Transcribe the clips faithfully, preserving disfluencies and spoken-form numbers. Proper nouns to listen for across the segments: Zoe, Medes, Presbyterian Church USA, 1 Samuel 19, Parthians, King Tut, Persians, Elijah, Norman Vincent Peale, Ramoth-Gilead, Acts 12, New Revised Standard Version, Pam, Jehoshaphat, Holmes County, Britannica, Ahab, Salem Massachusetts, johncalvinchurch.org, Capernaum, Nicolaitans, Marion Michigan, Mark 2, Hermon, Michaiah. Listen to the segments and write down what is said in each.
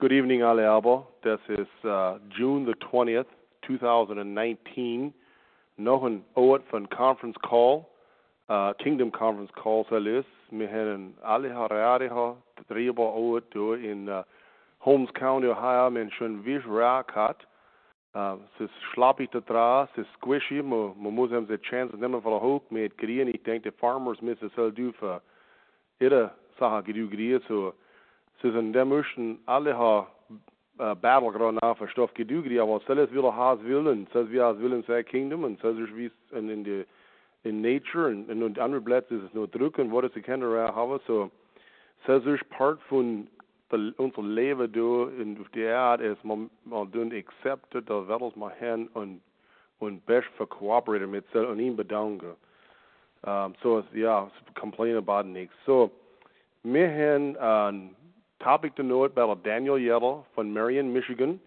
Good evening, alle Albo. This is uh, June the twentieth, two thousand nineteen. Noch ein Ort von Conference Call, uh, Kingdom Conference Call, Salus. Wir haben alle Herrjahre drüber Ort in uh, Holmes County, Ohio. Wir haben schon viel Rack hat. Es ist schlappig da dran, es ist squishy. Man muss haben die Chance nehmen von der Hoch mit Grien. Ich denke, die Farmers müssen es du für ihre Sache Grien so. Sie sind der müssen alle ha Battleground auf Stoff gedügri, aber selbst wieder has willen, selbst wir has willen sein Kingdom und selbst wie in die in Nature und in andere Plätze ist es nur drücken, wo das die Kinder haben, so selbst Part von unser Leben do in der Erde ist man man dünn accepted, da wird es mal hin und und best für cooperate mit selbst und ihm bedanken. Um, so ja, complain about nichts. So mir hin an Topic to know it by Daniel Yedel from Marion, Michigan.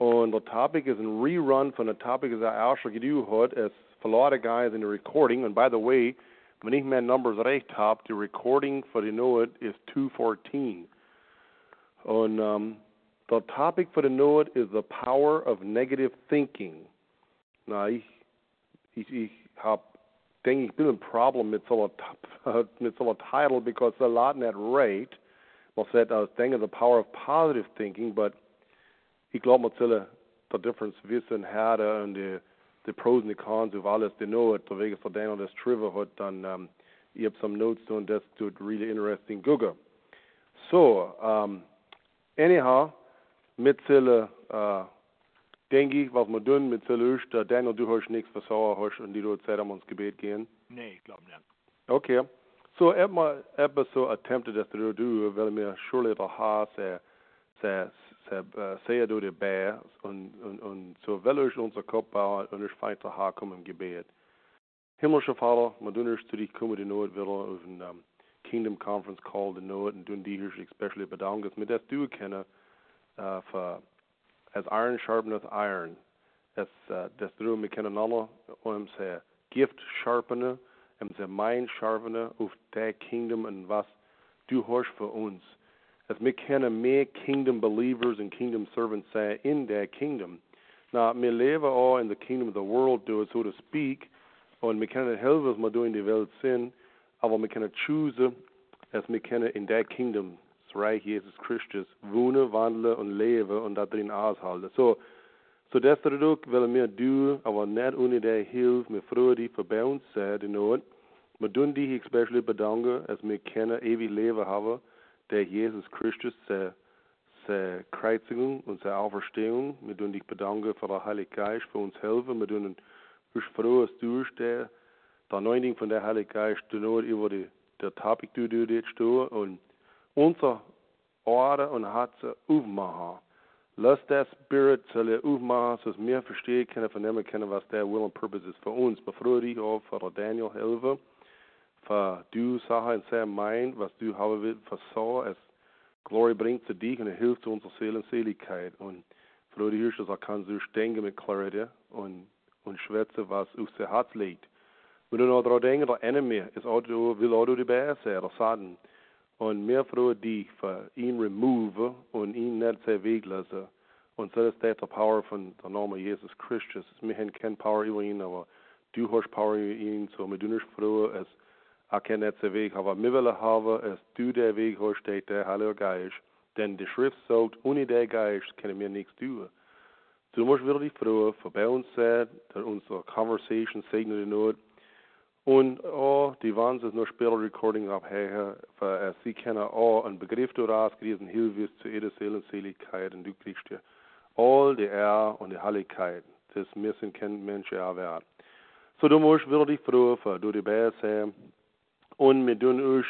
And the topic is a rerun from the topic that I actually do had as for a lot of guys in the recording. And by the way, when I my numbers right top, the recording for the know it is two fourteen. And um, the topic for the know it is the power of negative thinking. Now, I, I, I have think it's been a problem with so a with so a title because a lot in that rate. Man said, I was thinking of the power of positive thinking, but I glaube, man soll the difference wissen, Herde, and the, the pros and the cons of alles, they know it, the Vegas for Daniel, das Trivia hat, dann, um, ich habe some notes, and that's really interesting, Google. So, um, anyhow, mit soll, uh, denke ich, was wir tun, mit soll ist, uh, Daniel, du hast nichts versauert, hast, und die du Zeit haben uns Gebet gehen? Nee, ich glaube nicht. Okay. So, at my episode attempted to do, well, me surely the heart say say say do the bear, and and and so wellisch unser Kopf bauen und ich find der Haar kommen im Gebet. Himmlischer Vater, wir tun uns zu dich kommen die Not wieder auf ein Kingdom Conference Call die Not und tun die hier especially bedanken, mit das du kenne für as iron sharpeneth iron, das das du mir kennen alle und say gift sharpener. Und der Mind scharfene auf der Kingdom und was du hast für uns. Dass wir können mehr Kingdom Believers und Kingdom Servants sein in der Kingdom. Na, wir leben auch in the Kingdom of the World, so to speak. Und wir können helfen, was wir durch die Welt sind. Aber wir können choose, dass wir können in der Kingdom, das Reich Jesus Christus, wohnen, wandeln und leben und da drin aushalten. So, So das dadurch, weil wir du, aber nicht ohne der Hilfe, wir freuen dich für bei uns sein, die Not. Wir tun dich especially bedanken, dass wir keine ewige Leben haben, der Jesus Christus, seine se Kreuzigung und seine Auferstehung. Wir tun dich bedanken für den Heiligen Geist, für uns helfen. Wir tun uns froh, dass du der Anointing von der Heiligen Geist, die Not über die, der Topic, die du dort stehst, und unsere Ohren und Herzen aufmachen. Lass der Spirit soll aufmachen, so dass wir verstehen können, vernehmen können, was der Will und Purpose ist für uns. Befreue dich auch für Daniel Hilfe, für du Sache und sehr mein, was du haben willst, für so, es Glory bringt zu dich und hilft zu unserer Seele und Seligkeit. Und freue dich, dass er kann sich denken mit Klarheit und, und schwätzen, was auf sein Herz liegt. Wenn du noch daran denkst, der Enemy ist auch, will auch die Bär sein, der Satan. Und mir freue dich für ihn remove und ihn nicht sehr weglassen. Und so ist das der Power von der Name Jesus Christus. Wir haben keine Power über ihn, aber du hast Power über ihn. So wir tun uns froh, dass er kein letzter Weg hat. Aber wir wollen haben, dass du der Weg hast, der Heilige Geist. Denn die Schrift sagt, ohne der Geist können wir nichts tun. Du musst wirklich froh, für bei uns sein, dass unsere Conversation segnet die Not. Und auch die Wands ist nur später Recording abhängen, weil sie können auch einen Begriff daraus kriegen, Hilfe zu jeder Seelenseligkeit und du kriegst dir all die Ehre und die Heiligkeit, das müssen kein Mensch erwerben. So, du musst wirklich froh, du die Bär sein und wir tun uns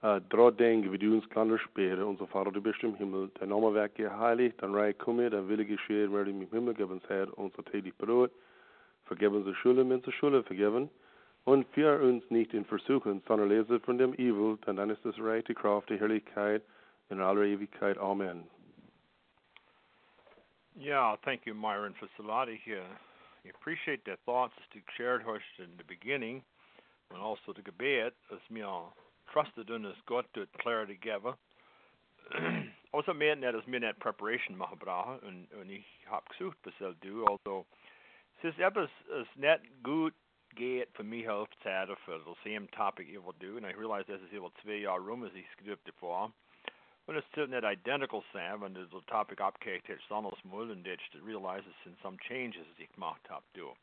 äh, daran denken, wie du uns kleiner später, unser Vater, du bist im Himmel, dein Name wird geheiligt, dein Reich komme, dein Wille geschehen, werde im Himmel geben uns Herr, unser täglich Brot, vergeben sie Schulden, wenn sie Schulden vergeben. Und führe uns nicht in Versuchung, sondern lese von dem Evil, denn dann ist das Reich, die Kraft, die Herrlichkeit in aller Ewigkeit. Amen. Yeah, thank you, Myron, for Salati here. I appreciate the thoughts to shared us in the beginning, and also to gebet, as we are trusted in this God to declare together, Außer Mehrheit, das Mehrheit Preparation machen brauche und, und ich habe gesucht, bis ich do. Also, es ist etwas, es nicht gut geht für mich auf Zeit für das same Topic ich will do. Und ich realize, dass es über zwei Jahre rum ist, ich skripte vor. Und es wird nicht identical sein, wenn das Topic abgekriegt hätte, sonst mal, und ich realize, es sind some changes, die ich gemacht habe, do.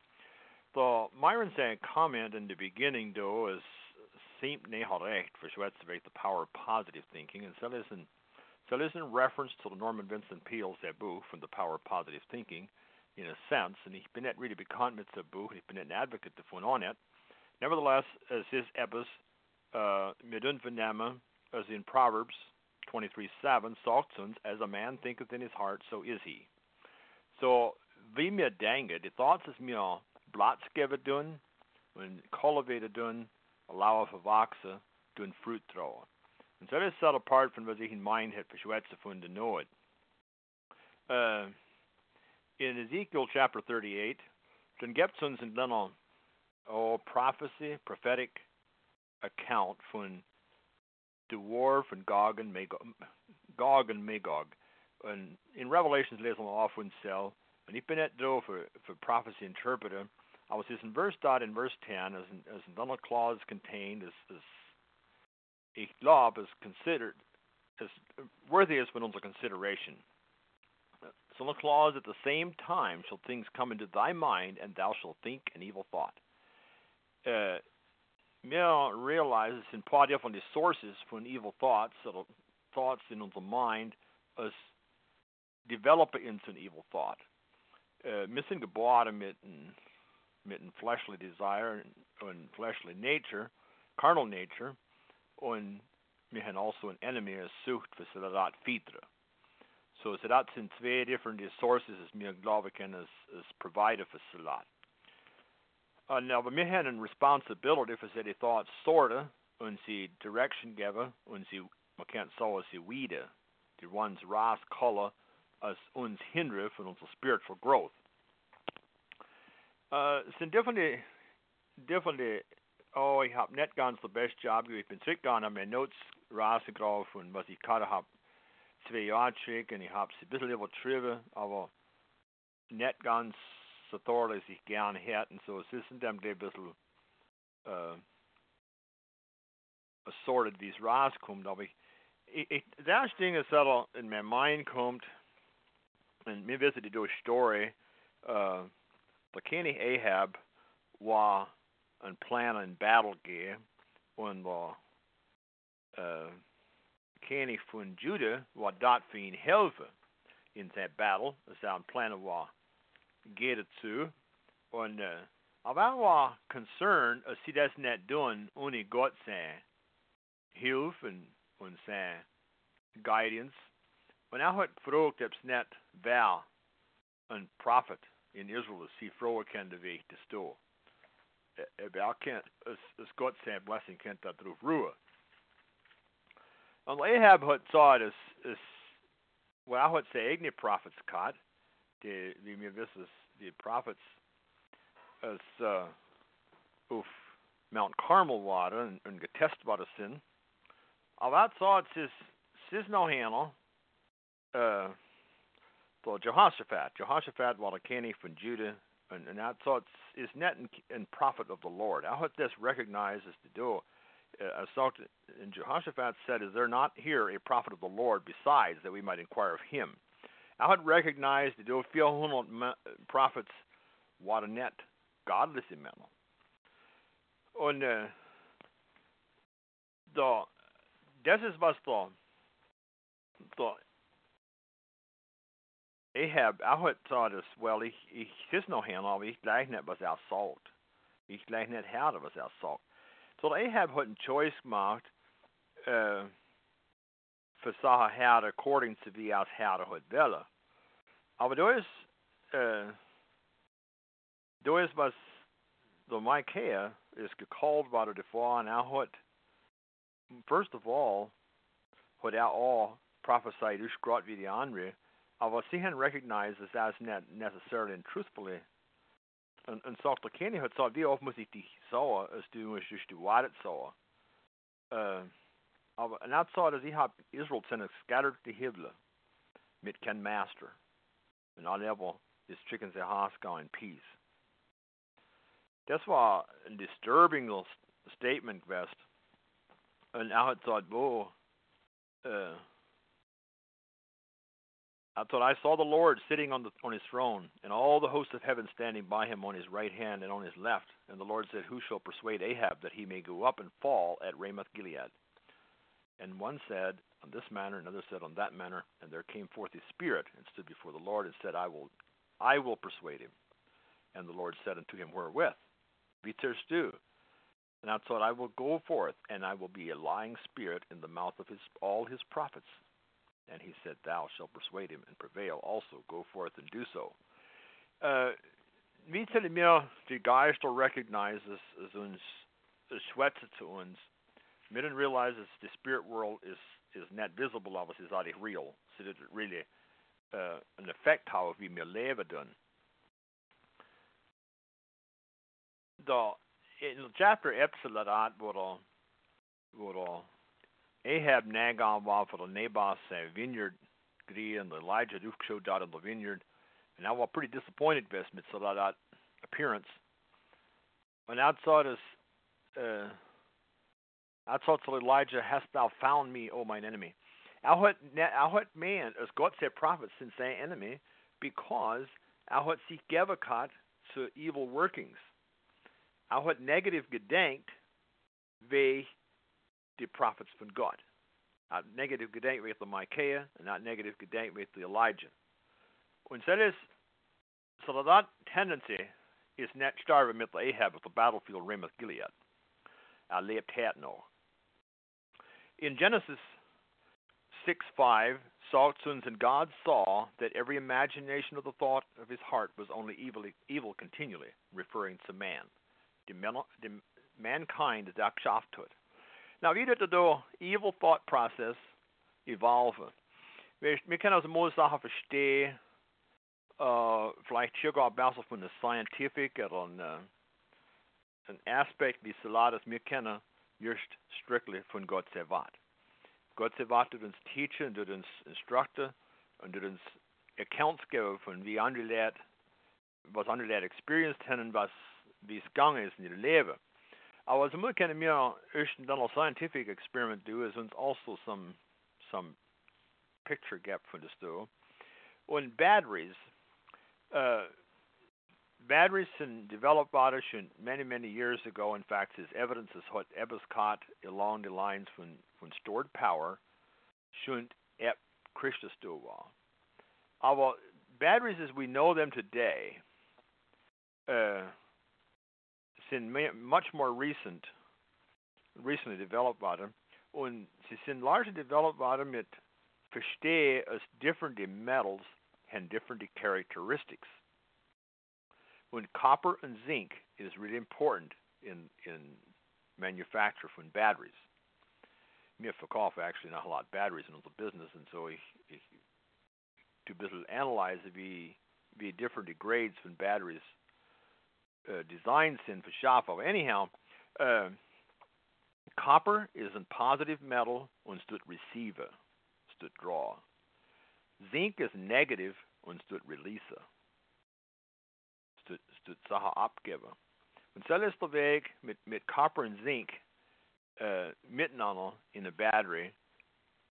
So, Myron's comment in the beginning, though, is seemed nicht recht for Schwetzerweg, the power of positive thinking. And so listen, so listen reference to the Norman Vincent Peale's book from the power of positive thinking, in a sense, and ich bin nicht really bekannt mit dem Buch, ich bin nicht ein Advocate davon on it. Nevertheless, es ist etwas, uh, mit Unvernehmen, as in Proverbs twenty-three seven, sagt uns, as a man thinketh in his heart, so is he. So, wie mir denke, die Thoughts ist mir Platz geben tun, und kultivieren tun, erlauben für Wachsen, tun Fruit trauen. Und so das ist set apart von was ich in Mind hätte für Schwätze von der Not. Uh, in Ezekiel chapter thirty-eight, dann gibt es uns in einer oh, prophecy, prophetic account von der War von Gog und Magog. Gog und Magog. Und in Revelations lesen wir auf uns selbst. And ich bin nicht so für, für prophecy interpreter. I was just in verse dot in verse ten, as in, as another clause contained, as, as ich glaube is considered as worthy as for unser consideration. So the clause at the same time shall things come into thy mind, and thou shalt think an evil thought. Uh, mir realize it's in part of the sources for an evil thoughts, so thoughts in unser mind as develop into an evil thought. Uh, missing geboren mit mit an fleshly desire and fleshly nature, carnal nature, and we have also an enemy as sucht for Sedat Fitra. So Sedat sind zwei different sources as mir glaube can as as provided for Sedat. Uh, now we have a responsibility for Sedat thoughts sorta and sie direction giver and sie man can't so as sie wieder, the ones ras color as uns hindere von unser spiritual growth. Uh, es sind differently, differently, oh, ich hab nicht ganz der beste Job gemacht. Ich bin zurückgegangen, meine Notes rausgegraben von was ich gerade hab zwei Jahre geschickt und ich hab sie ein bisschen übertrieben, aber nicht ganz so toll, als ich gerne hätte. Und so es ist in dem ein bisschen uh, assorted, wie es rauskommt. Aber ich, ich, ich, das erste Ding ist, dass in mein Mind kommt, und mir wissen die durch Story, uh, der König Ahab war ein Plan in Battle gear, und der uh, König von Judah war dort für ihn helfen in der Battle, das sein Plan war gear dazu, und uh, aber er war concerned, dass sie das nicht tun, ohne Gott sein Hilfe und, und sein Guidance, und er hat gefragt, ob es nicht wäre ein Prophet in Israel is see frower can the way to store. About can't as God said blessing can't that through Ruah. And Ahab had saw it as as well I would say igni prophets caught the the Mivis the prophets as uh oof Mount Carmel water and, and get test about a sin. All that saw it says says no handle uh So Jehoshaphat, Jehoshaphat war der König von Judah, and, and I thought it's not in, in prophet of the Lord. I thought this recognizes the door. Uh, I thought, and Jehoshaphat said, "Is there not here a prophet of the Lord besides that we might inquire of him?" I had recognized the door. four hundred prophets war net godless in Männer. Und uh, da, das ist was da, da. Ahab, I had thought as well, ich, ich sis noch hin, aber ich gleich nicht, was er sagt. Ich gleich nicht hörte, was er sagt. So der Ahab hat eine Choice gemacht, äh, für Sache hörte, according to wie er es hörte hat welle. Aber da ist, äh, da ist was, der Michaiah ist gecallt worden davor, und er hat, first of all, hat er auch prophesied, ich gerade wie die andere, aber sie haben recognized, dass das nicht necessarily and truthfully und, und sagt, der Kenny hat gesagt, wie oft muss ich dich sauer, als du musst dich die Wahrheit sauer. Uh, of an outside of Ahab, Israelton is scattered to Hiblah, mit kein Master, and unable his chickens a Haskell in peace. Das war ein disturbing statement gewesen. Und er hat gesagt, wo, uh, I thought, I saw the Lord sitting on the, on his throne, and all the hosts of heaven standing by him on his right hand and on his left. And the Lord said, who shall persuade Ahab that he may go up and fall at Ramoth-Gilead? And one said on this manner, another said on that manner. And there came forth his spirit and stood before the Lord and said, I will, I will persuade him. And the Lord said unto him, wherewith? Viterstu. And I thought, I will go forth, and I will be a lying spirit in the mouth of his, all his prophets. And he said, thou shalt persuade him and prevail also. Go forth and do so. Uh, wie zu mir die Geister recognizes as uns, es schwätzt zu uns. Mir dann realizes the spirit world is is not visible, obviously, it's not real. So it really uh, an effect how wie mir leben dann. Da in chapter Epsilon wurde wurde Ahab nagaan was voor de Naboth zijn vineyard greed and Elijah showed out in the vineyard, and I was pretty disappointed with mit so that appearance. And outside is, uh, outside to Elijah, hast thou found me, O mine enemy? I had I had man as God said prophets since their enemy, because I had sich gewekat to evil workings. I had negative gedenkt we. The prophets from God. Not negative gedenkt with the Michaiah, and not negative gedenkt with the Elijah. Und so is, so that tendency is not starving with Ahab of the battlefield Ramoth-Gilead. I lebt hat noch. In Genesis six five, Saltsuns and God saw that every imagination of the thought of his heart was only evil, evil continually, referring to man. The, the mankind is Jehoshaphat. Now, we did the evil thought process evolve. We can also more Sachen verstehen, vielleicht sogar besser von der scientific or an aspect wie Saladas wir kennen, just strictly von Gott selber. Gott selber tut uns teachen, tut uns instructen und tut uns accounts geben von wie andere Leute, was andere Leute experienced haben, was wie es gegangen ist in ihrem Leben. Aber zum Glück können wir erstens dann auch scientific experiment do, es uns also some, some picture gap von das do. Und batteries, uh, batteries sind developed worden schon many, many years ago. In fact, his evidence is what Ebbers caught along the lines von, von stored power schon ab Christus do war. Aber batteries as we know them today, uh, sind much more recent, recently developed worden, und sie sind largely developed worden mit verstehe as different metals and different characteristics. Und copper and zinc is really important in in manufacture from batteries. Mir verkaufe actually not a lot of batteries in the business, and so ich ich do a bisschen analyze wie wie different grades from batteries. Uh, designs in for Schaffer. Anyhow, uh, copper is a positive metal und stood receiver, stood draw. Zinc is negative und stood releaser, stood, stood Sache abgeber. Und so ist der Weg mit, mit copper und zinc uh, miteinander in a battery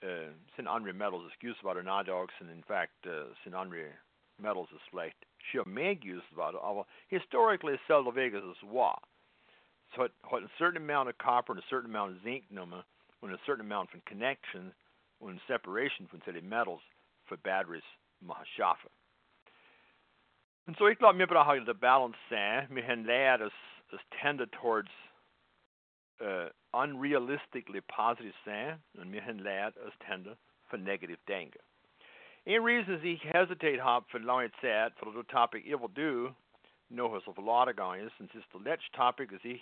uh, sind andere metals, excuse war der Nadogs, and in fact uh, sind andere metals is vielleicht sure mehr used about it, although historically Celta Vegas is war. So it had a certain amount of copper and a certain amount of zinc number and a certain amount from connection and separation from city metals for batteries Mahashafa. And so I thought maybe how the balance say me and lad is is tended towards uh, unrealistically positive say and me and lad is tended for negative danger. In reasons he hesitate hab for lange Zeit for the topic evil do, no as of Vladagon, since it's the next topic as he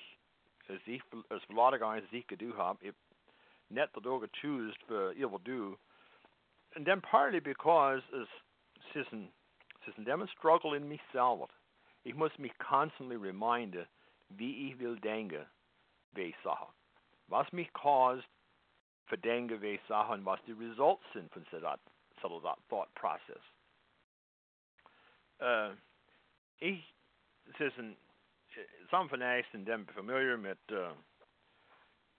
as he as Vladagon as he could do hab, if net the dog choose for evil do. And then partly because as Sisson Sisson them struggle in me self. Ich muss mich constantly remind wie ich will denke, wie ich sah. Was mich caused Fadangave Sahan Masti results in Punsadat Saladat thought process. Uh, he says, in some finance and them familiar met uh,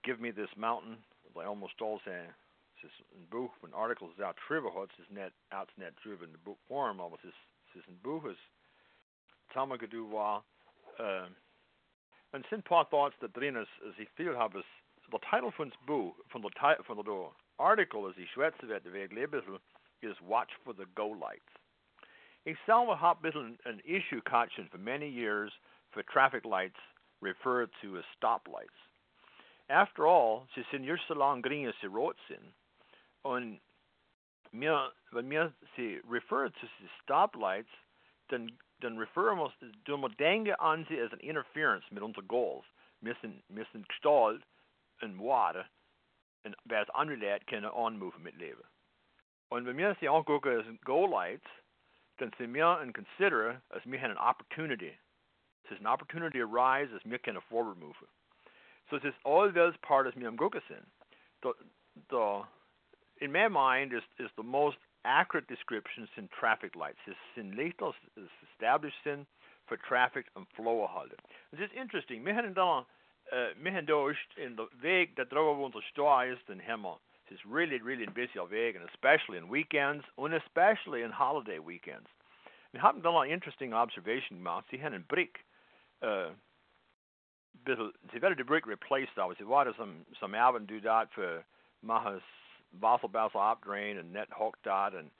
give me this mountain, like almost all say says in boo when articles out trivial it's net out net driven the book form almost is says in boo is Tamagaduwa uh and sin part thoughts that Drinas as he feel have is the title from boo from the title from the article as he schwätze wird weg lebel is watch for the go lights. A Salma hot bit an issue conscience for many years for traffic lights referred to as stoplights. After all, sie sind ihr Salon green sie rot sind, und mir, wenn mir sie referred to the stoplights, dann dann refer muss du mal denke an sie as an interference mit unser goals. Wir sind wir sind gestalt in water und wer es anrührt kann on movement leben. Und wenn mir sie angucken as goal lights, dann sind mir und consider as mir an opportunity. Says an opportunity arise as mir can a forward move. So it says all those part as me am gokasin. The the in my mind is is the most accurate description in traffic lights. Is sin lichtos is established sin for traffic and flow halde. This is interesting. Me han da me han in the weg that drove unter Stau ist in Hemmer. It's really really busy weg and especially in weekends and especially in holiday weekends. We haben da an interesting observation gemacht. Sie haben in Brick Uh, bisschen, sie werden die Brick replaced, aber sie waren some some Alben do that für Mahas Wasserbasser abdrehen und net hockt dort und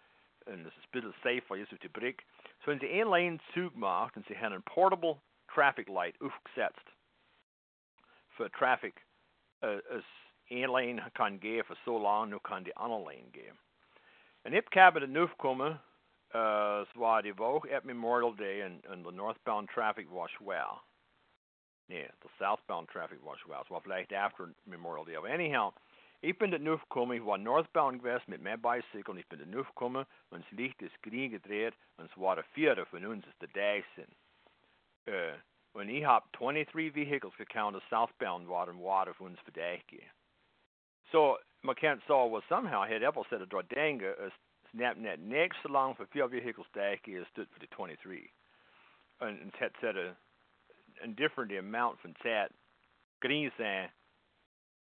und es ist ein bisschen safer jetzt auf die Brick. So wenn sie ein Lane Zug macht und sie haben ein portable traffic light aufgesetzt für traffic, uh, es ein Lane kann gehen für so lange, nur kann die andere Lane gehen. Und ich habe den Aufkommen, Uh, es war die Woche at Memorial Day and, and the northbound traffic was schwer. Yeah, the southbound traffic was schwer. Es war vielleicht after Memorial Day. But anyhow, ich bin da nur gekommen, ich war northbound gewesen mit meinem Bicycle und ich bin da nur gekommen und das Licht ist grün gedreht und es war der vierte von uns, ist der Dächsen. Uh, und ich habe twenty-three Vehicles gecountet, southbound war und war auf uns für Dächsen. So, man kann sagen, well, somehow had Apple said, dort denke, ist Snap net next along for five vehicles stack is stood for the twenty-three, and, and that said a, and different the amount from that green sign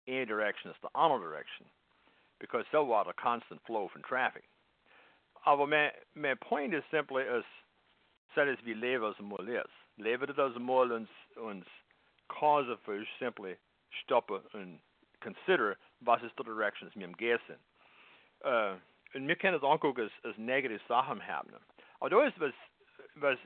in direction is the other direction because so what a constant flow from traffic. Our my my point is simply as that is we live as more lives, live it as more uns uns cause for simply stop and consider what is the directions we am guessing. Uh, Und wir können es angucken, als, als negative Sachen haben. Aber da ist was, was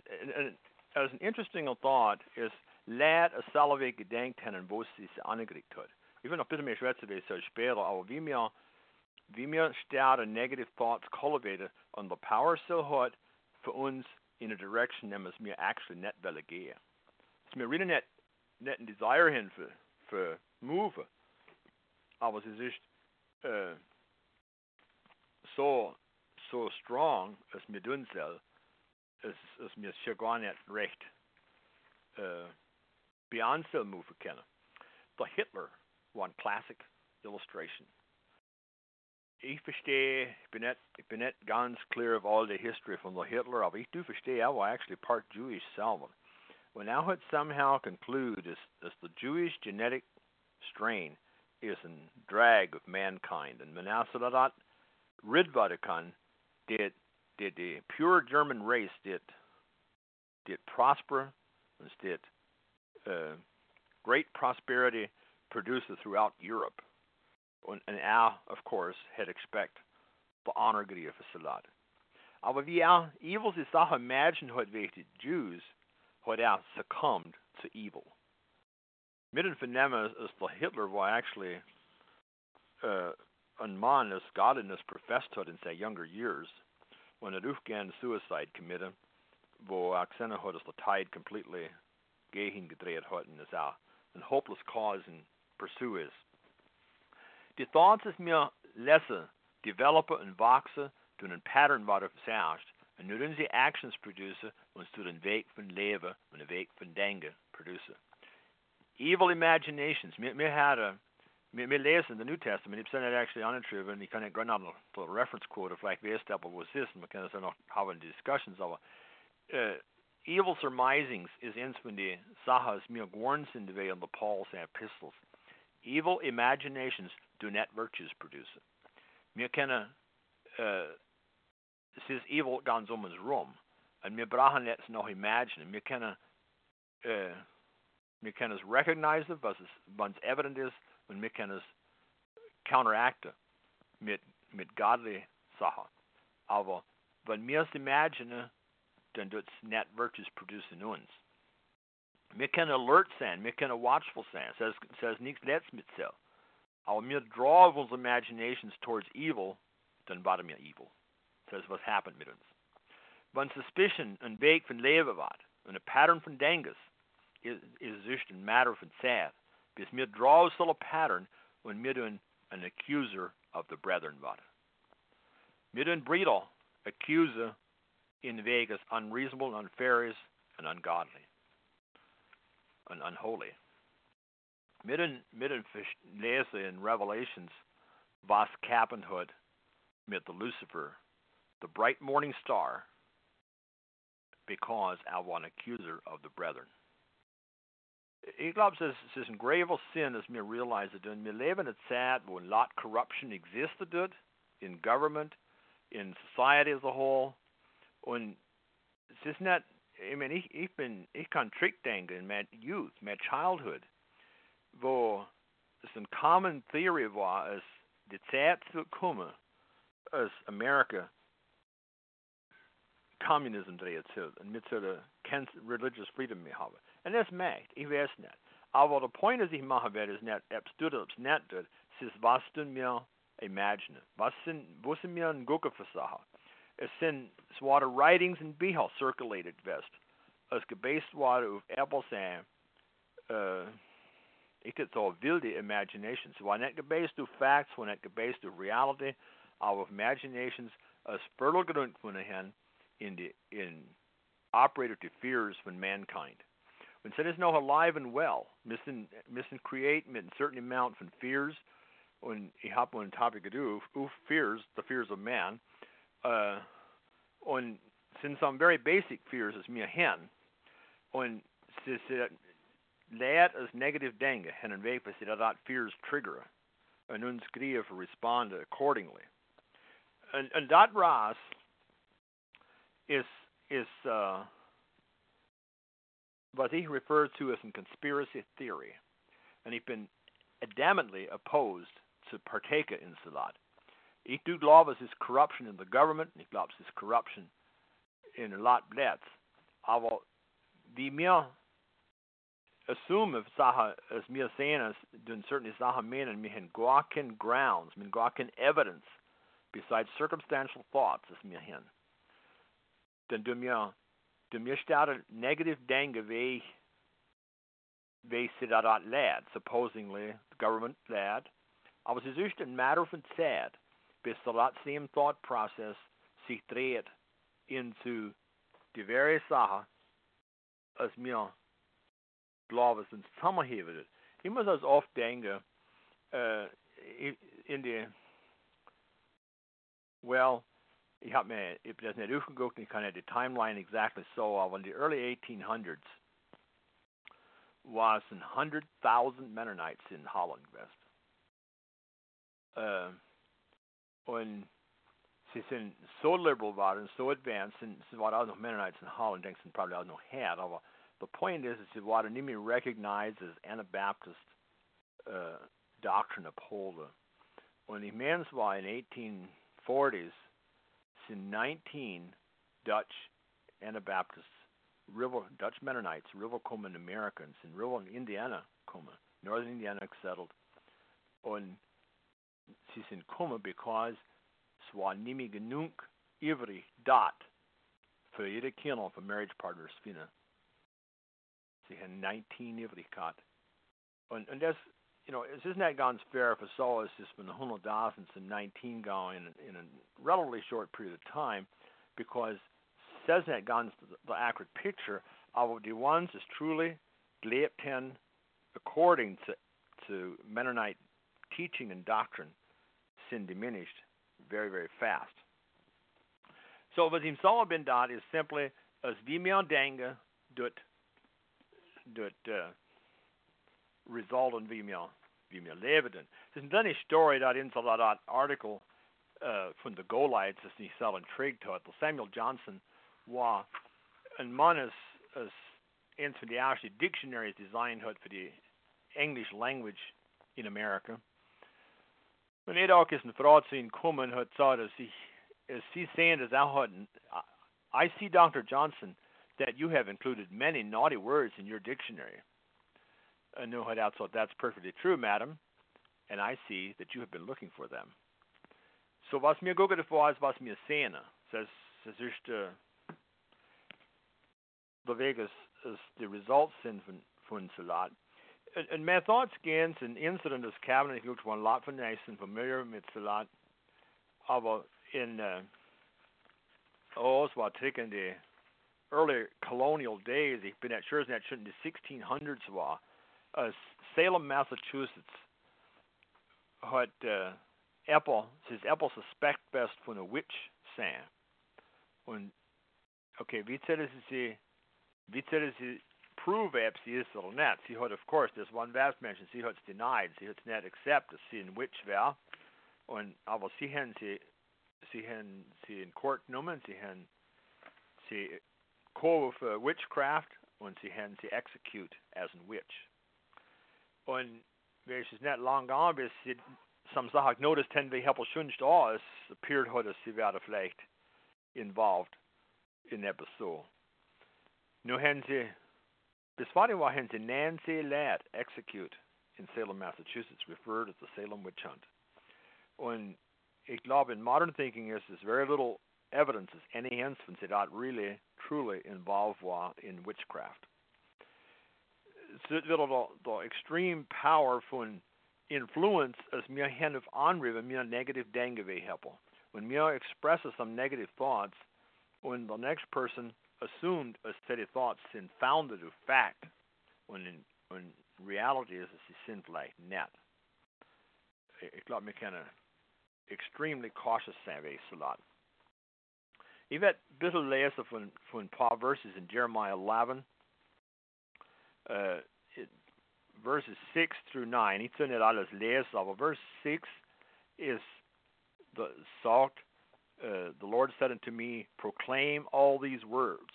als ein interessanter Thought ist, leid, als Salawek gedenkt haben, wo sie es angekriegt hat. Ich will noch ein bisschen mehr schwätzen, wie es später, aber wie wir, wie wir starke negative Thoughts cultivated und die Power so hat, für uns in eine Direction, in die wir actually nicht wollen gehen. Es mir really nicht, nicht ein Desire hin für, für Move, aber sie ist, äh, so so strong as mir dünn soll, es es mir schon gar nicht recht äh beyond so move können. The Hitler one classic illustration. Ich verstehe, ich bin nicht, ich bin nicht ganz clear of all the history from the Hitler, aber ich do verstehe, I was actually part Jewish selber. When I had somehow concluded as, as the Jewish genetic strain is in drag of mankind and Menasaladat Rid Vatican did did the pure German race did did prosper and did uh, great prosperity produced throughout Europe. And, and I, of course, had expect the honor of Salat. Aber wie er evil die Sache imagine hat wie die Jews had er succumbed to evil. Mit den Vernehmen ist der Hitler war actually uh, and man as godliness professed had in say younger years when a Rufgan suicide committed wo Axena had as the tide completely gehen gedreht hat in this out and hopeless cause and pursue is. Die thoughts is mir lesser developer and voxer to an pattern war of sound and nur in the actions producer was to den Weg von Leben und den Weg von Denken producer. Evil imaginations mir, mir had a Midrash in the New Testament, ibsen är actually untrue, men ni kan inte grunna på reference quote of like this type of was this, man kan alltså not have any discussions of uh, evil surmisings is insmindi sahas mere gorns in the way on the Paul's epistles. Evil imaginations do not virtues produce. Mir kenne uh, this is evil ganz um uns rum, and mir brachen jetzt noch imagine. Mir kenne uh, mir kenne es recognize it, was es once evident is. Und wir können es counteracten mit, mit godly Sachen. Aber wenn wir es imaginen, dann wird es nicht Virtues produzieren in uns. Wir können alert sein, wir können watchful sein. Es ist, es ist nichts Letztes mit sich. Aber wir draw unsere Imaginations towards evil, dann war wir evil. Das ist, was happened mit uns. Wenn Suspicion ein Weg von Leben war, und ein Pattern von Denken, ist es ein Matter von Zeit. Because mir draws still a pattern when mir doing an accuser of the brethren vada. Mir doing bridal accuser in Vegas unreasonable and unfair and ungodly and unholy. Mir doing mir doing lese in Revelations was happened hood mit the Lucifer, the bright morning star, because I was an accuser of the brethren. Ich glaube, es ist ein graver Sinn, dass wir realisieren, denn wir leben in einer Zeit, wo ein lot Corruption existiert, in Government, in Society as a whole. Und es ist nicht, ich meine, ich, ich bin, ich kann Trick denken in my Youth, my Childhood, wo es eine common Theory war, als die Zeit zu kommen, als Amerika Kommunismus dreht zu und mit so der Religious Freedom mehr haben. And that's macht, ich weiß nicht. Aber der Point, das ich machen werde, ist nicht, ob es tut oder ob es nicht tut. Es ist, was tun wir imagine. Was sind, wo sind wir in Gucke für Sachen? Es sind, es waren Writings in Bücher circulated west. Es gebased war auf etwas sein, äh, ich hätte so wilde Imaginations. Es war nicht gebased auf Facts, es war nicht gebased auf Reality, aber auf Imaginations. Es völlig gerühmt von dahin in die, in operated to fears von mankind. When said is no alive and well, missing missing create a certain amount from fears. When I hop on topic of do, oof fears, the fears of man. Uh, on since some very basic fears is me a hen. On says that lad is negative denga hen and vapor said that fears trigger and uns grief respond accordingly. And and that ras is is uh what he referred to as a conspiracy theory, and he's been adamantly opposed to partake in Salat. He do glaube es ist corruption in the government, and he glaube es ist corruption in a lot of blats. Aber wie mir assume Sache, as mir sehen, as dun certainly Sache meinen, mir hin gar kein grounds, mir gar kein evidence, besides circumstantial thoughts, as mir hin. Denn du mir to me, started negative denke wie wie sie da lad, supposedly the government lad. Aber es ist ein matter von Zeit, bis der same thought process sich dreht into die very Sache, als mir glaube es uns zusammenheben. Ich muss also oft denken, uh, in die, well, ich habe mir das nicht aufgeguckt, ich kann ja die Timeline exactly so, aber in den early eighteen hundreds war es one hundred thousand Mennonites in Holland gewesen. Äh, und sie sind so liberal waren, so advanced, und es waren auch noch Mennonites in Holland, denkst du, probably auch noch her, aber the point is, sie waren nicht mehr recognized as Anabaptist äh, Doctrine upholder. Und ich meine, es war in den eighteen forties, in nineteen Dutch Anabaptists, river, Dutch Mennonites, riverkomen Americans, in river Indiana kommen, northern Indiana settled, und sie sind kommen, because es war nicht mehr genug übrig dort für ihre Kinder, für Marriage Partners finden. Sie haben nineteen übrig gehabt. Und, und das, you know, it's not gone fair for so it's just been a hundred thousand and nineteen gone in, in a relatively short period of time, because says not gone the accurate picture of the ones is truly lebt according to to Mennonite teaching and doctrine, sin diminished very, very fast. So, was himself bin dat is simply as wie man denke, dort dort uh, resulten wie man wie man lebten. Het is dan een story dat in so dat artikel uh, van de Goliaths is niet zelden intrigued had. Samuel Johnson was een man is is een van de eerste dictionaries designed had voor de English language in Amerika. Wanneer er ook eens een vrouw zien komen, had zo dat zich As he's saying, as I, I see, Doctor Johnson, that you have included many naughty words in your dictionary. I know how that's perfectly true, madam, and I see that you have been looking for them. So, was mir guckt vor, was mir sehne, says, says, the Vegas is the results in von Salat. And my thoughts again, an incident as cabinet looked one lot von Nathan familiar with Salat, aber in uh, oh, it was back in the early colonial days. I've been at sure that shouldn't the sixteen hundreds was uh, Salem, Massachusetts had uh, apple his apple suspect best from a witch sang. And okay, we said is the we said is the prove apps is or not. See what of course there's one vast mention. See what's denied. See what's not accepted. See in which well, and I will see him see. Sie haben sie in Court genommen, sie haben sie Vorwürfe Witchcraft und sie haben sie execute as a witch. Und wenn es nicht lang gegangen bis sie some Sachen noticed haben, wie helpful schon nicht da ist, appeared heute, sie werden vielleicht involved in der Person. Nun haben sie, bis vor dem Jahr haben sie Nancy Ladd execute in Salem, Massachusetts, referred as the Salem Witch Hunt. Und I glaube, in modern thinking, is there's very little evidence as any instance that really, truly involved was in witchcraft. So, the, the extreme power von influence is mir hand of anriven, mir negative denke we helpful. When mir expresses some negative thoughts, when the next person assumed a steady thoughts sin founded of fact, when in, when reality is a sin like net. I glaube, mir kann extremely cautious surveys a lot. You've had bitter layers of when, when Paul verses in Jeremiah eleven, uh, it, verses six through nine. It's in it all as layers of verse six is the salt. Uh, the Lord said unto me, proclaim all these words,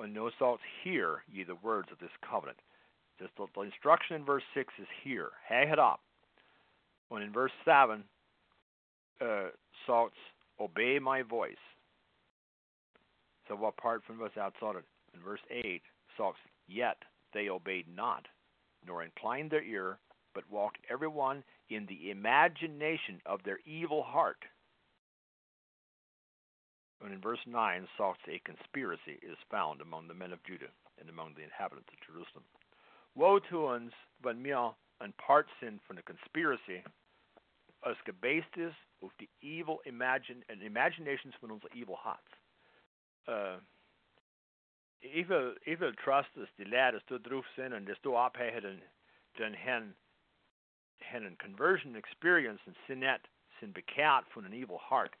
and no salt hear ye the words of this covenant. Just the, the instruction in verse six is hear, hang it up. When in verse seven. Uh, salts obey my voice. So what part from us outside it? In verse eight, salts yet they obeyed not, nor inclined their ear, but walked everyone in the imagination of their evil heart. And in verse nine, salts a conspiracy is found among the men of Judah and among the inhabitants of Jerusalem. Woe to uns, when mir an part sin from the conspiracy. As gebased is of the evil imagine and imaginations von unser evil hearts. Uh, ich will, ich will trust, dass die Leute, dass du drauf sind und dass du abhängst, dann haben eine conversion experience und sind nicht, sind bekehrt von einem evil heart.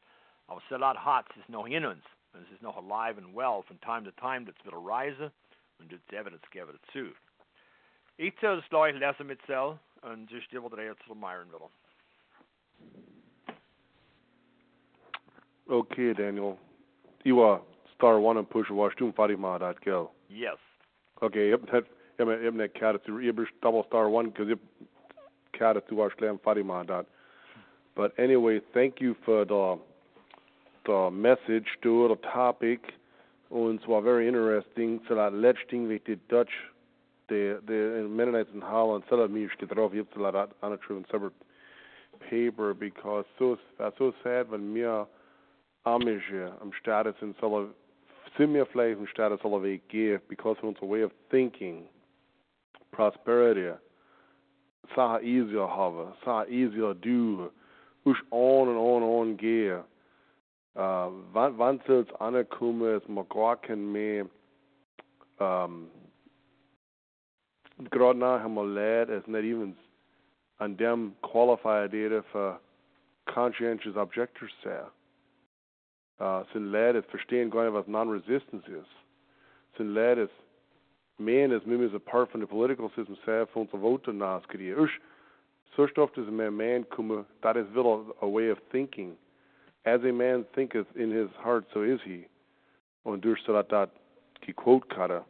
Aber so lot hearts ist noch in uns. Und es ist noch alive and well from time to time, das wird reisen und das evidence geben dazu. Ich zähle das gleich, lasse mit Zell und so still will jetzt zu Myron will. Okay, Daniel. You are star one and push wash two Fatima dot kill. Yes. Okay, yep that I'm that cat through double star one because it cat through our slam Fatima dot. But anyway, thank you for the the message to the topic and so very interesting. So that letzte thing with the Dutch the the Mennonites in Holland so that me get drauf jetzt that on a true and separate paper because so that's so sad when me Amische am Status in Solar similar flavor and status all the give because of our way of thinking, prosperity, so easier have, so easier do, us on and on on gehe. Uh wann wann soll's ankommen, es man gar kein mehr ähm gerade nach haben wir leid, es nicht even an dem qualified är för conscientious objectors är. Uh, sind lädet verstehen gar nicht, was non-resistance ist. Sind lädet men as mimis apart from the political system säger för att vota naskrier. Usch, så stoft is a man man kommer, that is will a way of thinking. As a man thinketh in his heart, so is he. Und durch soll dat die Quote kada.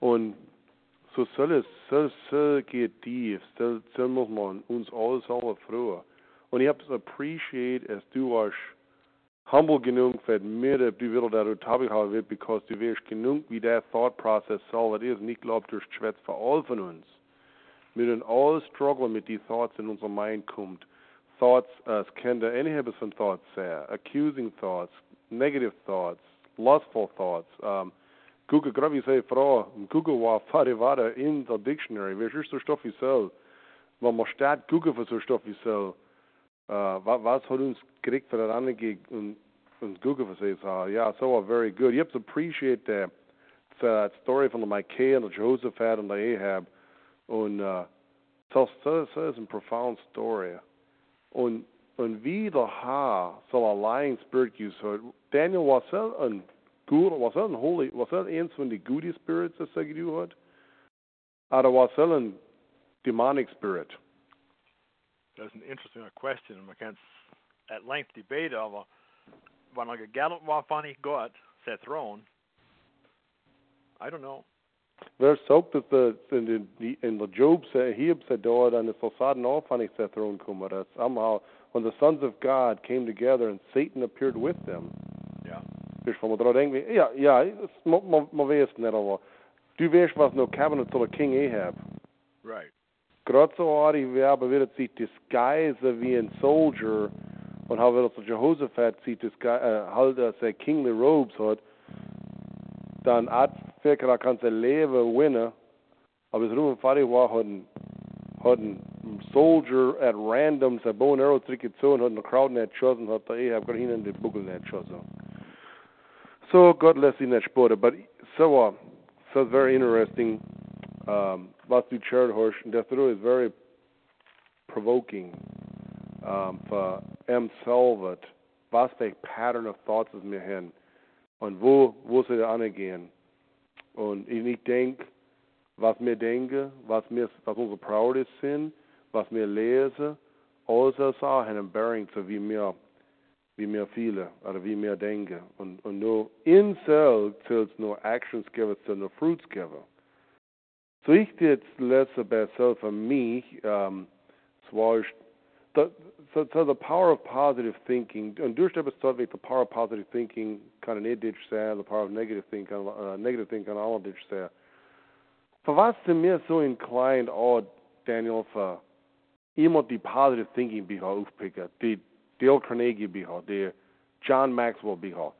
Und so soll es, so, so geht tief, so, so muss man uns alles alle freuen. Und ich hab's appreciate, as du warst humble genug, für mir, ob du willst, dass du Tabik haben willst, because du wirst genug, wie der thought process soll, was ist, nicht glaubt, durch Schwätz für all von uns. Mit den all struggle, mit die thoughts in unser Mind kommt. Thoughts, as can der Inhabitants von thoughts say, accusing thoughts, negative thoughts, lustful thoughts, um, Google, gerade wie ich sage, Frau, Google war Farivada in der Dictionary. Wer ist so Stoff wie soll? Wenn man statt Google für so Stoff wie soll, uh, was, was hat uns gekriegt für den anderen Gig und, und Google für sich? Ja, uh, yeah, so war very good. You have to appreciate that, that story von der Michaiah und der Jehoshaphat und der Ahab. Und uh, so, so, so ist eine profound story. Und, und wie der Haar soll ein lying spirit used hat. Daniel war so ein Good, was that holy? Was that eins von den guten Spirits, das er gedu hat? Oder was that ein demonic spirit? That's an interesting question. Man kann at length debate over. Wenn er gegangen war von Gott, sein Thron, I don't know. Wer sagt, dass der in in der Job said he said dort an der Fassaden auch von sein Thron kommen, that somehow when the sons of God came together and Satan appeared with them. Yeah. Von man dran denkt, ja, ja, man, man, man weiß nicht, aber du weißt, was noch Cabinet zu der King Ahab. Right. Gerade so Ari, wer aber wird sich disguise wie ein Soldier und how wird der Jehoshaphat sich disguise, äh, halt, dass er kingly robes hat, dann hat Fekra kann sein Leben gewinnen, aber es rufen Fadi war, hat ein, hat ein Soldier at random sein Bow and Arrow zurückgezogen, hat eine Crowd nicht geschossen, hat der Ahab gerade hin in den Buckel nicht geschossen. So Gott lässt ihn nicht sporen, but so uh, so very interesting. Um, was du gehört hast, und das ist very provoking um, für M. Salvat, was für ein Pattern of Thoughts ist mir hin und wo, wo sie da angehen. Und ich nicht denke, was mir denke, was mir, was unsere Priorities sind, was mir lese, außer Sachen bearing zu wie mir wie mehr viele, oder wie mehr denken. Und, und nur in Zell zählt es nur Actions geben, es zählt nur Fruits geben. So ich jetzt lese bei Zell für mich, ähm, zwar ist, so, so, so the power of positive thinking, und durch das Zeug, the power of positive thinking kann nicht dich sein, the power of negative thinking, uh, negative thinking kann auch nicht dich sein. Für was sind mir so inclined, oh, Daniel, für immer die positive thinking Bücher aufpicken, die Dale Carnegie Bücher, der John Maxwell Bücher.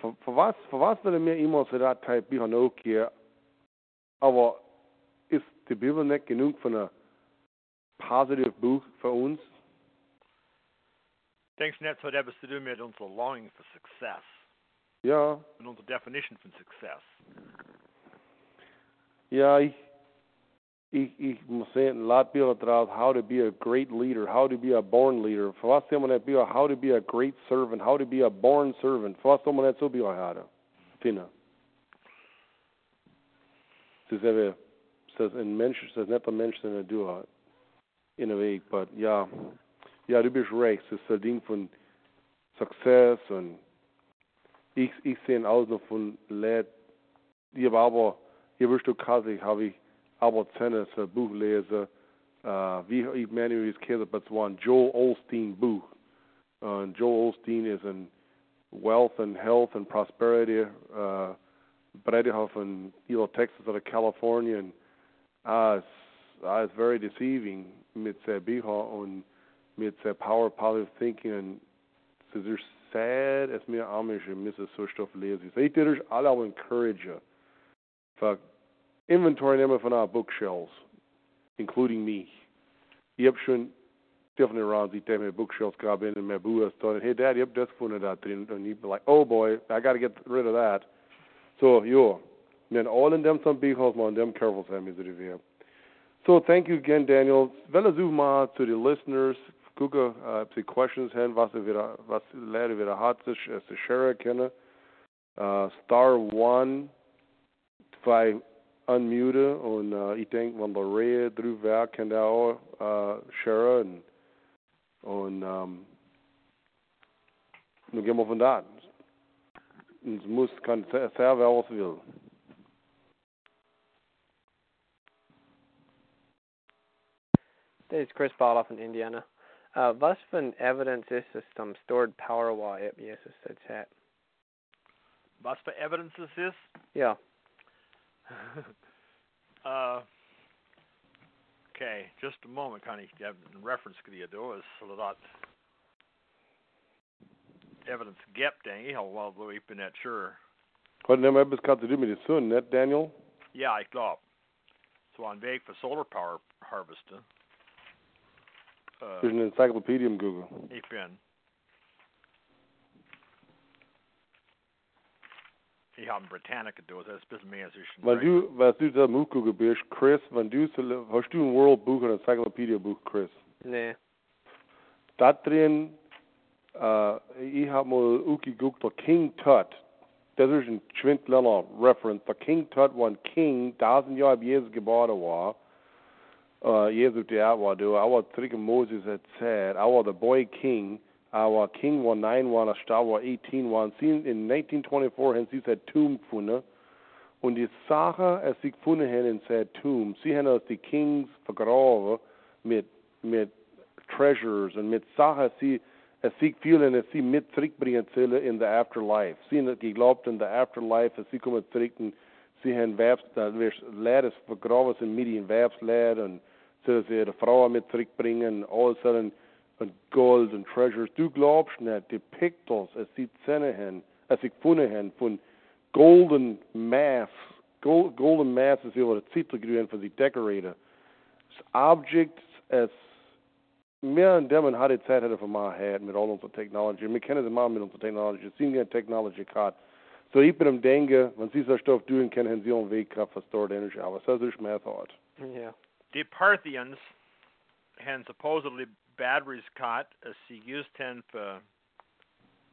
Für, für was, für was würde mir immer so das Typ Bücher noch gehen? Aber ist die Bibel nicht genug von einem positiven Buch für uns? Denkst du nicht, so etwas zu tun mit unserer Longing for Success? Ja. Mit unserer Definition von Success. Ja, ich. Ich, ich muss sehen, laut Bücher drauf, how to be a great leader, how to be a born leader. Für was soll man das Bücher, how to be a great servant, how to be a born servant. Für was soll man das so Bücher haben? Finde. Das ist ein Mensch, das ist nicht ein Mensch, der du hast. In der Weg, aber ja, ja, du bist recht. Das ist ein Ding von Success und ich, ich sehe alles noch von Leid. Ich habe aber, hier wirst du kassig, habe ich aber Tennis, ein Buch lese, uh, wie ich meine, wie es geht, aber es war ein Joel Osteen Buch. Uh, Joel Osteen ist ein Wealth and Health and Prosperity, uh, Bredehoff in either Texas oder Kalifornien. Ah, uh, ist uh, very deceiving mit seinen Büchern und mit seinen Power Positive Thinking. Und es ist sad, dass mir Amische müssen so Stoff lesen. Ich würde euch alle encouragen, für Inventory nehmen von our bookshelves, including me. Ich habe schon definitely around die Themen bookshelves gehabt in meinem Buch und hey Dad, ich habe das gefunden da drin und ich bin like, oh boy, I got to get rid of that. So, ja, und dann all in dem some Bücher, man in dem careful sein, wie sie die wir. So thank you again, Daniel. Velazuma to the listeners. Gucke, ob sie Questions haben, was sie wieder, was leider wieder hat, ist die Share kenne. Star One, zwei unmute und uh, ich denke, wenn der Reihe drüber wäre, kann der auch uh, Share und, und um, nun gehen wir von da. Es muss, kann selber, wer was will. This is Chris Baldoff in Indiana. Uh, was für ein Evidence ist es zum Stored Power Wire im Jesus-Chat? Was für Evidence es ist? Ja. uh, okay, just a moment, kann ich einen Reference dir da, sodass Evidence gibt, denke ich, although ich bin nicht sure. Hat nämlich etwas gehabt zu tun mit der Sonne, nicht, Daniel? Ja, ich glaube. Es war ein Weg für Solar Power Harvester. Uh, There's an encyclopedia in Google. Ich bin. Ich habe Britannica durch, das ist ein bisschen mehr als ich schon. Wenn du, wenn du da Google bist, Chris, wenn du, hast du ein World Book oder ein Encyclopedia Buch, Chris? Nee. Da drin, uh, ich habe mal geguckt, der King Tut, das ist ein Schwindler Reference, der King Tut war ein King, tausend Jahre Jesus geboren war. Uh, Jesus, der war da, aber Trick Moses hat said, aber der Boy King, our King war nine, war Star war eighteen, war in nineteen twenty-four, haben sie said Tomb gefunden. Und die Sache, als sie gefunden haben, said Tomb, sie haben die Kings vergraben mit, mit Treasures und mit Sachen, sie, als sie fühlen, als sie mit zurückbringen sollen in the Afterlife. Sie haben geglaubt in the Afterlife, als sie kommen zurück und sie haben Leid vergraben sind mit ihren Werbsleid und sollen sie ihre Frauen mit zurückbringen und all sollen und Gold und Treasures. Du glaubst nicht, die Pictures, als sie Zähne haben, als sie gefunden haben, von Golden Mass, Gold, Golden Mass ist über die Zittergrün für sie Decorator. Das Objekt, als mehr an dem und hat die Zeit hätte von mir her mit all unserer Technologie. Wir kennen es immer mit unserer Technologie. Sie haben keine Technologie gehabt. So ich bin am Denken, wenn sie so Stoff tun, können sie einen Weg für Stored Energy. Aber das ist mehr Thought. Ja. Die Parthians haben supposedly batteries caught as sie used them for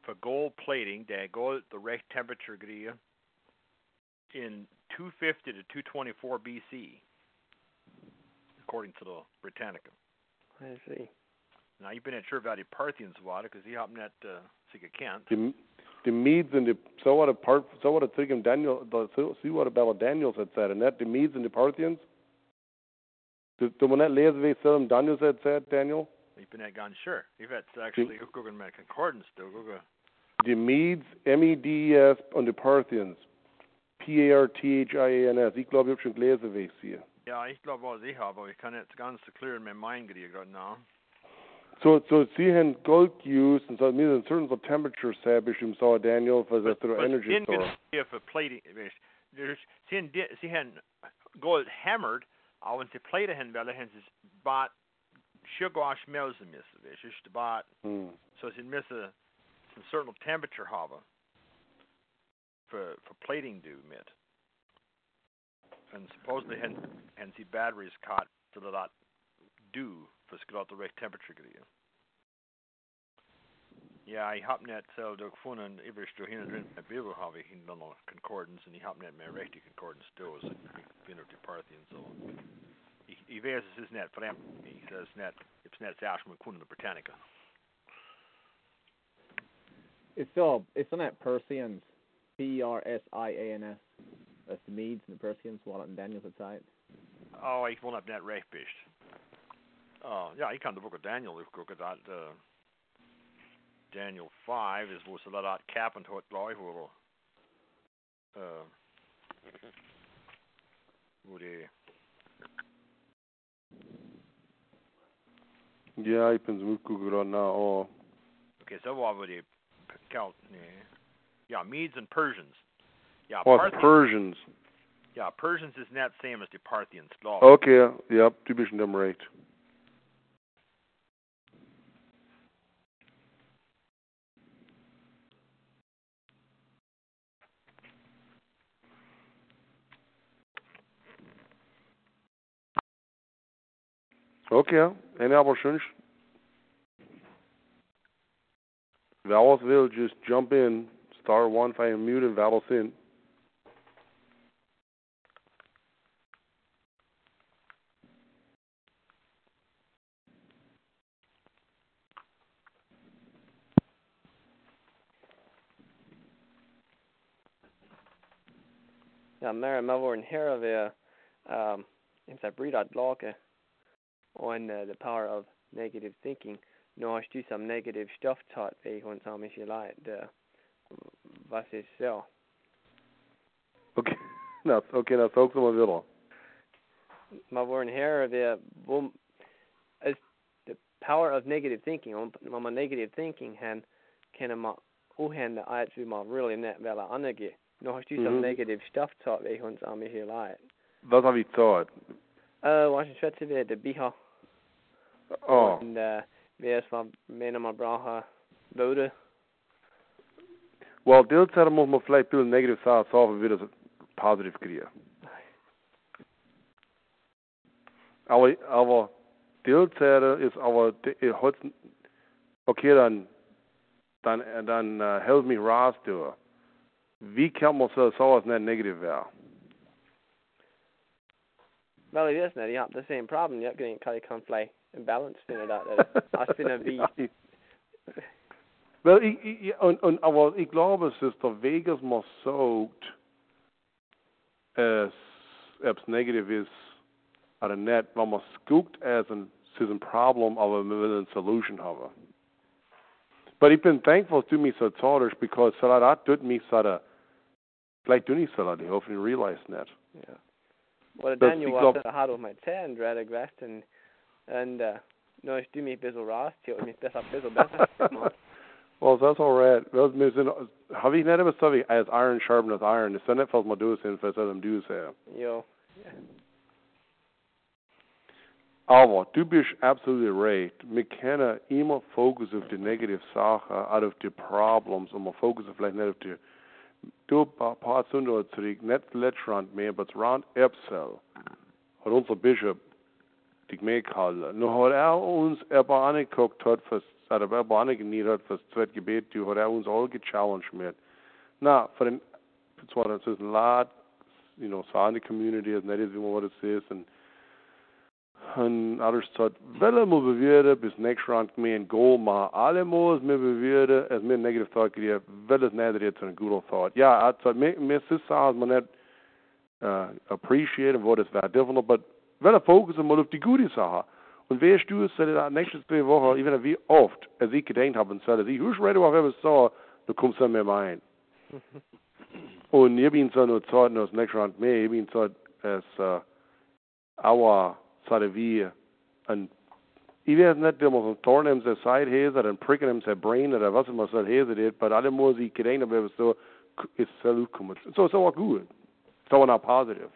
for gold plating, they go at the right temperature grid in two fifty to two twenty-four B C, according to the Britannica. I see. Now you've been at sure about the Parthians water because he happened at uh, Sika Kent. The, the Medes and the so what a part so what a Trigum Daniel the so see what about Daniels had said and that the Medes and the Parthians. Do do we not lese we Salem Daniels had said Daniel? Ich bin nicht ganz sure. Ich werde es actually gucken mit Concordance. Die Medes, M E D S und die Parthians. P A R T H I A N S. Ich glaube, ich habe schon gelesen, wie ich sehe. Ja, ich glaube, was ich habe, aber ich kann jetzt ganz klar in meinem Mind kriegen gerade now. So, so sie haben Gold geused und so mir in certain temperatures habe ich ihm so Daniel für das Energy Store. For plating, sie haben Gold hammered, aber wenn sie Platen haben, weil haben sie bought Sugar smells in this, it's just about so it's in this a certain temperature harbor for for plating do mit, and supposedly and and the batteries caught to the lot do for got the right temperature grid. Yeah, I hab net so the fun and every sto hin drin a Bibel habe ich in the concordance and I hab net my right concordance do as in the Parthians so. I weiß, es ist nicht fremd. Ich sage es nicht, ich habe es nicht zuerst mit Kunden der Britannica. It's still, it's not that Persians, P E R S I A N S. That's the Medes and the Persians, Wallet and Daniels at sight. Oh, ich will nicht nicht recht bist. Oh, ja, ich kann den Buch Daniel, ich gucke da, uh, Daniel five, ist wo es da da Kappen hat, glaube ich, wo uh, wo die yeah, ich bin so gut gerade now. Okay, so what were the yeah, Medes and Persians. Yeah, oh, Parthians. Persians. Yeah, Persians is not the same as the Parthians. Glaube. Okay, yeah, du bist in dem right. Okay, en aber schön. Vowels will just jump in. Star one if I am muted, vowels in. Mer en melvor en her of a um in Sabridad on uh, the power of negative thinking. No, ich do some negative stuff taught wegen und haben ich leid. Was ist so? Okay, na, okay, na, so kommen wir wieder. Man war her of a boom as the power of negative thinking. Wenn man negative thinking han kann man auch han der als wie man really net well angeht. No, hast du some negative stuff taught wegen uns am hier leid. Was habe ich taught? Äh, was ich schätze wir der Biha. Oh. Und äh wer es war meiner mal brauche Bode. Well, deals hat man mal vielleicht viel negative Sachen saufen wieder so positiv kriegen. Aber aber deals ist aber heute okay dann dann dann uh, help me rise to her. Wie kann man so etwas nicht negativ werden? Well, it is not. You have the same problem. You're going to come play and balance in it out. That's going to be... Well, ich, ich, und, und, aber ich glaube, es ist der Weg, dass man sagt, es, ob es negativ ist oder nicht, wenn man es guckt, es ist ein Problem, aber man will eine Solution haben. But ich bin thankful to me so taught, because Salat tut mich so da. Vielleicht du nicht Salat, ich hoffe, du realize that. Yeah. Well, dann you walk the hard of my ten, rather grass and and uh no, ich du mich bissel rast, ich mich besser bissel besser. Well, that's all right. Well, müssen habe ich nicht immer so wie as iron sharpeneth iron. Das nicht falls man du es hin, falls man du es her. Jo. Aber du bist absolut right. Wir können immer Fokus auf die negative Sachen, out of the problems, und wir fokussen vielleicht nicht auf die du paar, paar Sünden zurück, nicht Lettrand mehr, aber Rand Epsel hat unser Bischof dich mitgehalten. Nur hat er uns etwas angeguckt, hat für, hat er etwas angenietet, hat für das zweite Gebet, du hat er uns alle gechallenged mit. Na, für den, zwar das ist ein Lad, you know, so eine Community, das ist nicht, wie man das ist, und und alles sagt, wenn wir bewirren, bis nächstes Rand mehr ein Goal machen, alle müssen wir bewirren, als wir negative Thought kriegen, wenn es nicht jetzt ein guter Thought. Ja, also, mir ist es so, dass man nicht uh, appreciaten, wo das wäre different, aber wenn wir fokussen mal auf die gute Sache. Und wer du es, in den nächsten zwei Wochen, ich weiß nicht, wie oft, als ich gedenkt habe, und als ich rede, wenn ich es sage, du kommst dann mehr rein. Und ich bin so nur Zeit, das nächste Rand mehr, ich bin so, als uh, our Sade wie ein, ich weiß nicht, wie man so ein Torn in der Seite hält, oder ein Pricken in der Brain, oder was immer so hält, aber alle muss ich gedenken, aber so ist es sehr gut. So ist es auch gut. So ist es auch positiv.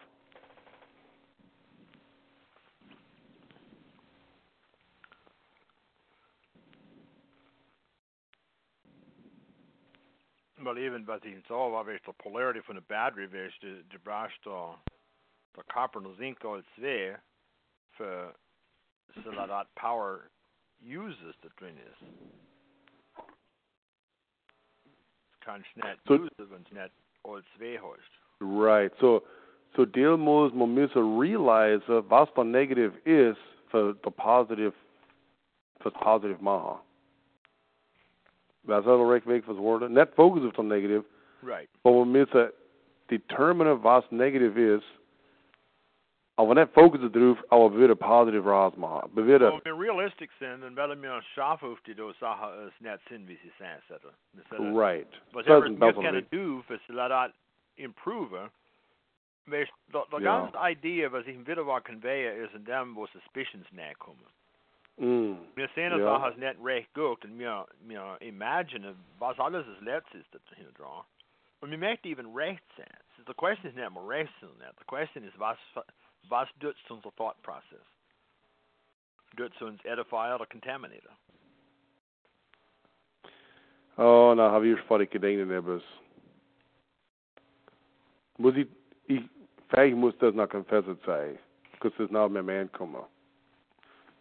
Weil eben, was ich sage, war, wenn die Polarität von der Batterie wäre, du brauchst der Copper und Zinc als zwei, für so that power uses the Trinity. Kannst nicht usen, wenn es nicht all zwei hast. Right. So, so deal muss man müssen realize, was der negative ist für the positive, für das positive machen. Was ist der richtige Weg fürs Wort? Nicht Fokus auf den negative. Right. Aber man müssen determine, was negative ist. Aber nicht fokussiert darauf, aber wir werden positiv rausmachen. Wir werden... Wenn wir realistisch sind, dann werden wir schaffen, auf die Sachen nicht sind, wie sie sind. Right. Was wir können tun, für das improve, weil die ganze Idee, was ich im Wiederwahl conveyer, ist in dem, wo Suspicions näher kommen. Mm. Wir sehen das yeah. Sachen nicht recht gut und wir, wir imaginen, was alles das Letzte ist, das hier dran. Und wir möchten eben recht sein. So the question is nicht mehr recht sein. The question is, was... Was dutzt unser thought process? Dutzt uns edify oder contaminate? Oh, na, habe ich vor ich gedenkt, aber muss ich, ich, vielleicht muss das noch confessed sein, because es nach mehr Mann kommen.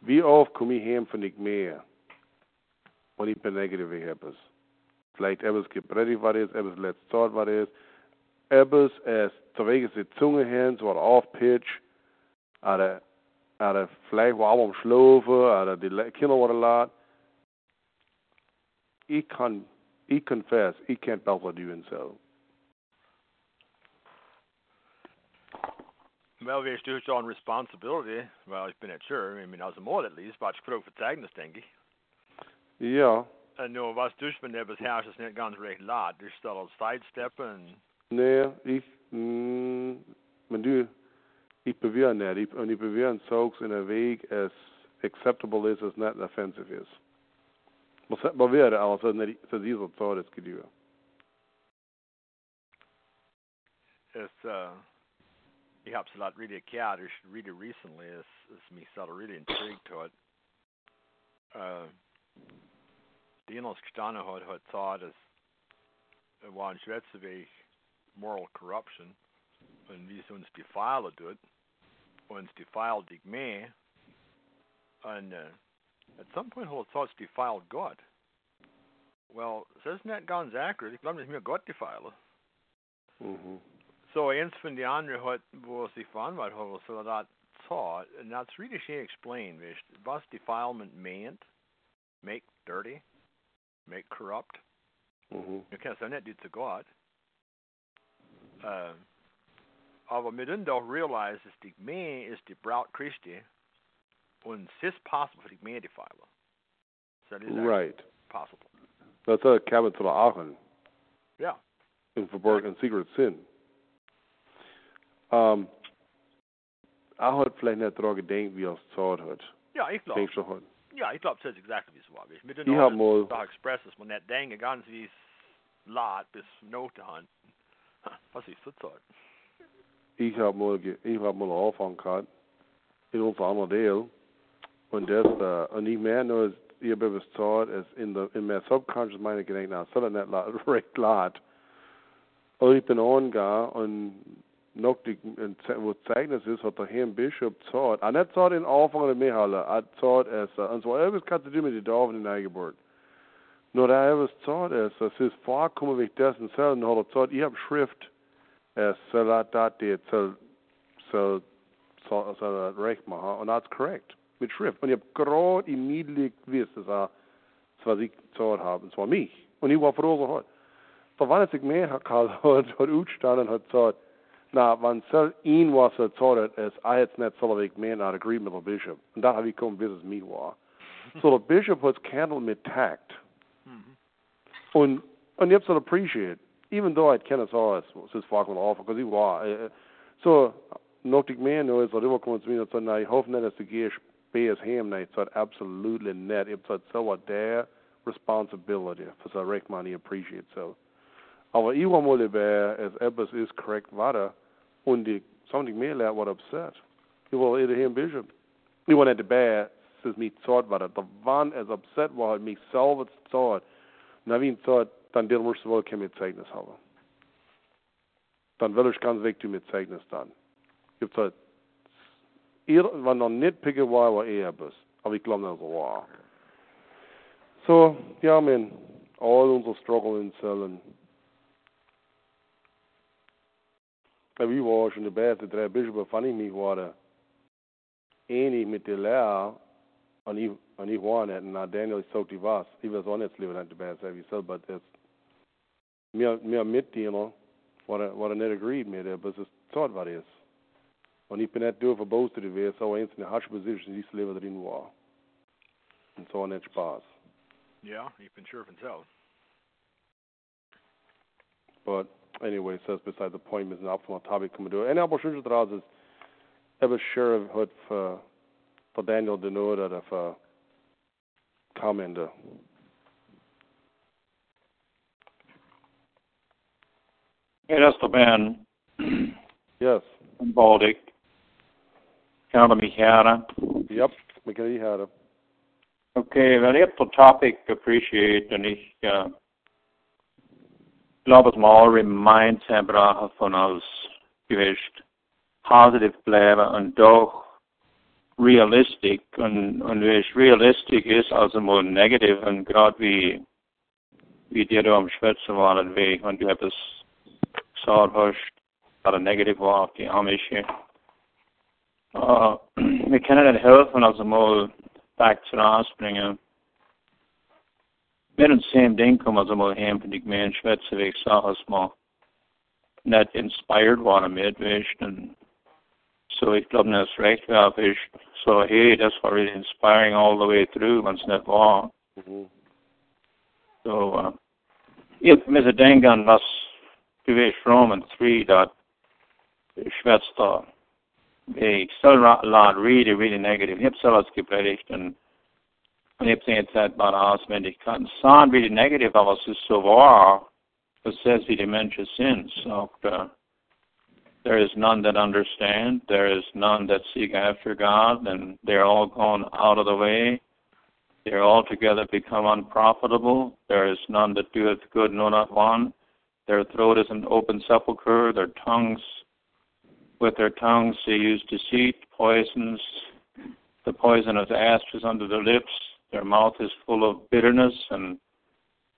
Wie oft komme ich heim von nicht mehr? Und ich benegere wie etwas. Vielleicht etwas gepredigt war es, etwas letztes Zeit war es, etwas, es trägt die Zunge hin, so ein Off-Pitch, oder, oder vielleicht war am Schlafen, oder die Kinder waren laut. Ich kann, ich confess, ich kann besser tun so. Wel, wees dus zo'n responsibility. Well, ik ben niet sure. I mean, als een moord at least, maar ik spreek vertegenwoordigd, denk ik. Ja. En nu, was dus van Nebbes huis is niet ganz recht laat. Dus zal het sidesteppen. Nee, ik... Mm, maar nu, ik beweer niet. En ik beweer zelfs in een weg als acceptable is, als niet offensive is. Maar het beweer alles, als het niet deze tijd is geduurd. Het is... Uh, Ich habe es laut really erklärt, ich read it recently, es, es mich so really intrigued hat. Äh, die uns gestanden hat, hat gesagt, es war ein schwerster Weg moral corruption und wie es uns defeilen tut, uns defeilt nicht mehr und äh, at some point hat es gesagt, es defeilt Gott. Well, das ist nicht ganz accurate, ich glaube nicht mehr Gott defeilen. Mhm. So eins von den anderen hat, wo es sich verantwortet hat, so das taught, and that's really schön explained, weißt, was defilement meant, make dirty, make corrupt. Mhm. Du kannst ja nicht zu Gott. Äh, aber wir dürfen doch realise, dass die Gemeinde ist die Braut Christi und es ist possible für die Gemeinde defiler. So das ist right. Possible. Das ist ein zu beachten. Ja. In verborgenen Secret Sin. Um, er hat vielleicht nicht daran gedacht, wie er es gesagt hat. Ja, ich glaube. Halt. Ja, ich glaube, es ist exakt wie es war. Ich mit den Leuten da express, dass man nicht denkt, ganz wie es laut bis nach der Hand. Was ist das Zeit? Ich habe mal, ich habe mal angefangen gehabt in unserem anderen Teil und das uh, und ich meine nur, ich habe etwas gesagt, es in der in meinem Subconscious meine gedacht, na, soll er nicht laut, recht laut. Und ich bin angegangen und noch die, wo das Zeugnis ist, hat der Herr Bischof gesagt, er hat nicht gesagt, in den Anfang der Mehalle, er hat gesagt, es ist, und zwar etwas kann zu tun mit den Dörfern in der Geburt. Nur er hat etwas gesagt, es ist, es ist vorgekommen, wie ich das in Zellen, und er hat gesagt, ich habe Schrift, es soll er das, die soll, soll, soll, soll er recht machen, und er hat es korrekt, mit Schrift. Und ich habe gerade im Niedlich gewusst, dass er, das was ich gesagt habe, und zwar mich. Und ich war froh, so heute. Aber wenn er sich mehr hat, hat er aufgestanden und hat gesagt, na, wenn soll ihn was erzählt ist, er hat es nicht so wie ich meine, er agreed mit dem Bischof. Und da habe ich gekommen, bis es mich war. So, der Bischof hat es gehandelt mit Takt. Mm-hmm. Und, und ich habe es appreciated. Even though I can't say it's just fucking awful, because ich war. Äh, so, noch ich meine, er ist darüber gekommen zu mir und gesagt, ich hoffe nicht, dass du gehst, bei es heim, nein, ich sage, absolutely nicht. Ich sage, so war der Responsibility, für so recht man, ich appreciate so. Aber ich war mal dabei, als etwas ist korrekt weiter und die sonnig mehr Leute waren upset. Ich war eher ein Bischof. Ich war nicht dabei, dass es mich zart war. Der Mann, als upset war, hat mich selber zart. Und wenn ich zart, dann will ich wohl kein Zeugnis haben. Dann will ich ganz weg mit Zeugnis dann. Ich habe gesagt, wenn er nicht picken war, war er etwas. Aber ich glaube, das war. So, ja, man, all unsere Struggle in Zellen. Aber ich war schon der beste drei Bischöfe, fand ich mich war ähnlich mit der Lehre und ich, und ich war nicht, und Daniel ist so die was. Ich weiß auch nicht, lieber nicht der beste, wie so, aber das, mir, mir Mitdiener war nicht agreed mit, aber es ist Zeit, was es ist. Und ich bin nicht durch verboten gewesen, aber eins in der Haschposition, die ich lieber drin war. Und so nicht Spaß. Ja, ich bin sure von selbst. But anyway, so that's beside the point, is not from a topic coming to it. And aber schön draus ist, aber sure hat für, für Daniel den oder für Kommentare. Hey, that's the man. Yes. In Baltic. County Michaiah. Yep, Michaiah. Okay, well, ich hab the topic appreciate und ich, uh, Ich glaube, es mal remind sein brauchen von uns gewischt positiv bleiben und doch realistic, and, and which realistic ist also more negative, und gerade wie, wie die da am Schwätzen waren, wie, wenn du etwas gesagt hast, oder negativ war auf die Amische. Uh, wir können nicht helfen, also mal back zu rausbringen. Mit dem same Ding kommen also mal heim, wenn ich mehr in Schwätze, wie ich sage, als mal nicht inspired waren mit, weißt du. So ich glaube, das recht war, ich so, hey, das war really inspiring all the way through, wenn es nicht war. Mhm. So, uh, ich müsse denken, was du weißt, Roman three, dass schwätzt da. Ich soll laut really, really negative. Ich habe sowas gepredigt und ich habe es jetzt bei der Auswendigkeit. Es sound really negative, aber es ist so wahr, es ist, wie die Menschen sind. So, uh, there is none that understand, there is none that seek after God, and they're all gone out of the way. They're all together become unprofitable. There is none that doeth good, no, not one. Their throat is an open sepulchre, their tongues, with their tongues they use deceit, poisons, the poison of the asps under their lips, their mouth is full of bitterness, and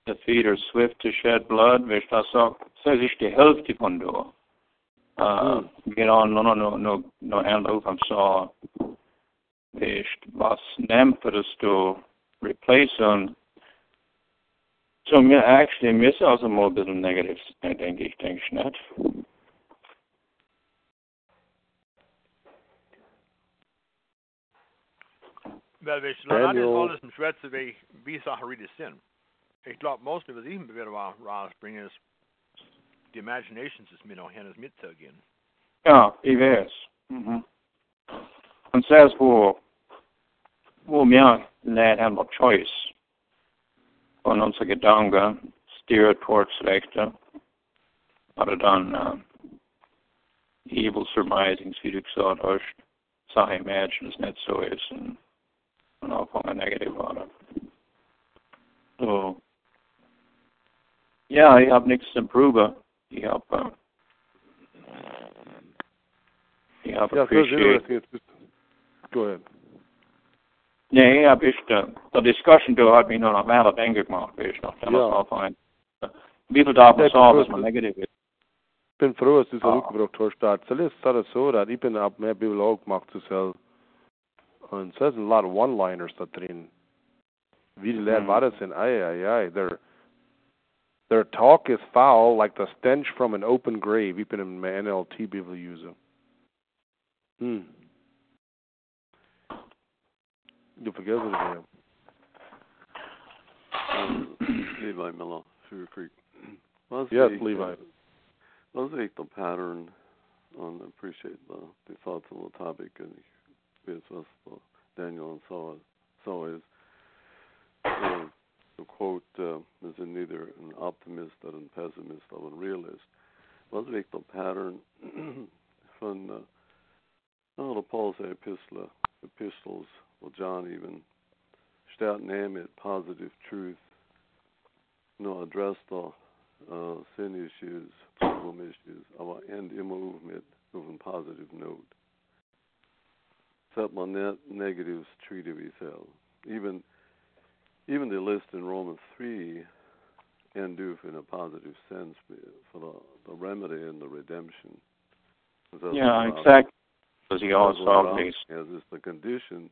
the feet are swift to shed blood, which das says ich die Hälfte von du. Uh, you know, no, no, no, no, no, anlaufen, so, was nehmt für das zu replacen? So, mir, actually, mir ist also mal ein bisschen negativ, denke ich, denke ich nicht. Weil wir schlagen das alles im Schwätze, wie, wie Sachen richtig sind. Ich glaube, most of us, even wieder rausbringen, ist, die Imagination ist mir noch Hennes mitzugehen. Ja, ich weiß. Mhm. Und selbst wo, wo wir lernen haben wir Choice von unseren Gedanken, steer towards Rechte, oder dann uh, evil surmisings, wie du gesagt hast, Sachen imagine, es nicht so ist, und, und auch von der Negative oder. So. Ja, ich habe nichts zu improven. Ich habe uh, ich habe ja, appreciated. Go ahead. Nee, ich habe ich uh, der Discussion da hat mich nur noch mehr denken gemacht, wie ich noch damals ja. Drauf ein. Wie viel darf man sagen, dass man negativ ist? Ich bin froh, dass du so rückgebracht hast, da zuletzt hat es so, dass ich bin ab mehr Biolog gemacht zu selber. Und es sind a lot of One-Liners da drin. Wie die Lehrer war das denn? Ei, ei, ei, der Their talk is foul like the stench from an open grave. Even in my N L T people use them. Hmm. You forget what I am. Um, Levi Miller, Sugar Creek. Last yes, week, Levi. Last week the pattern on appreciate the, the thoughts on the topic and with us Daniel and Saul. So is. Uh, The quote uh, is in neither an optimist or a pessimist or a realist. Was liegt der Pattern von uh, oh, the Paul's epistle, epistles, or John even, statt name it positive truth, you know, address the uh, sin issues, problem issues, aber end immer auf mit auf a positive note. Except man net negatives treated itself. Even Even the list in Romans three end up in a positive sense for the, the remedy and the redemption. Yeah, exactly. Because he also always as is the condition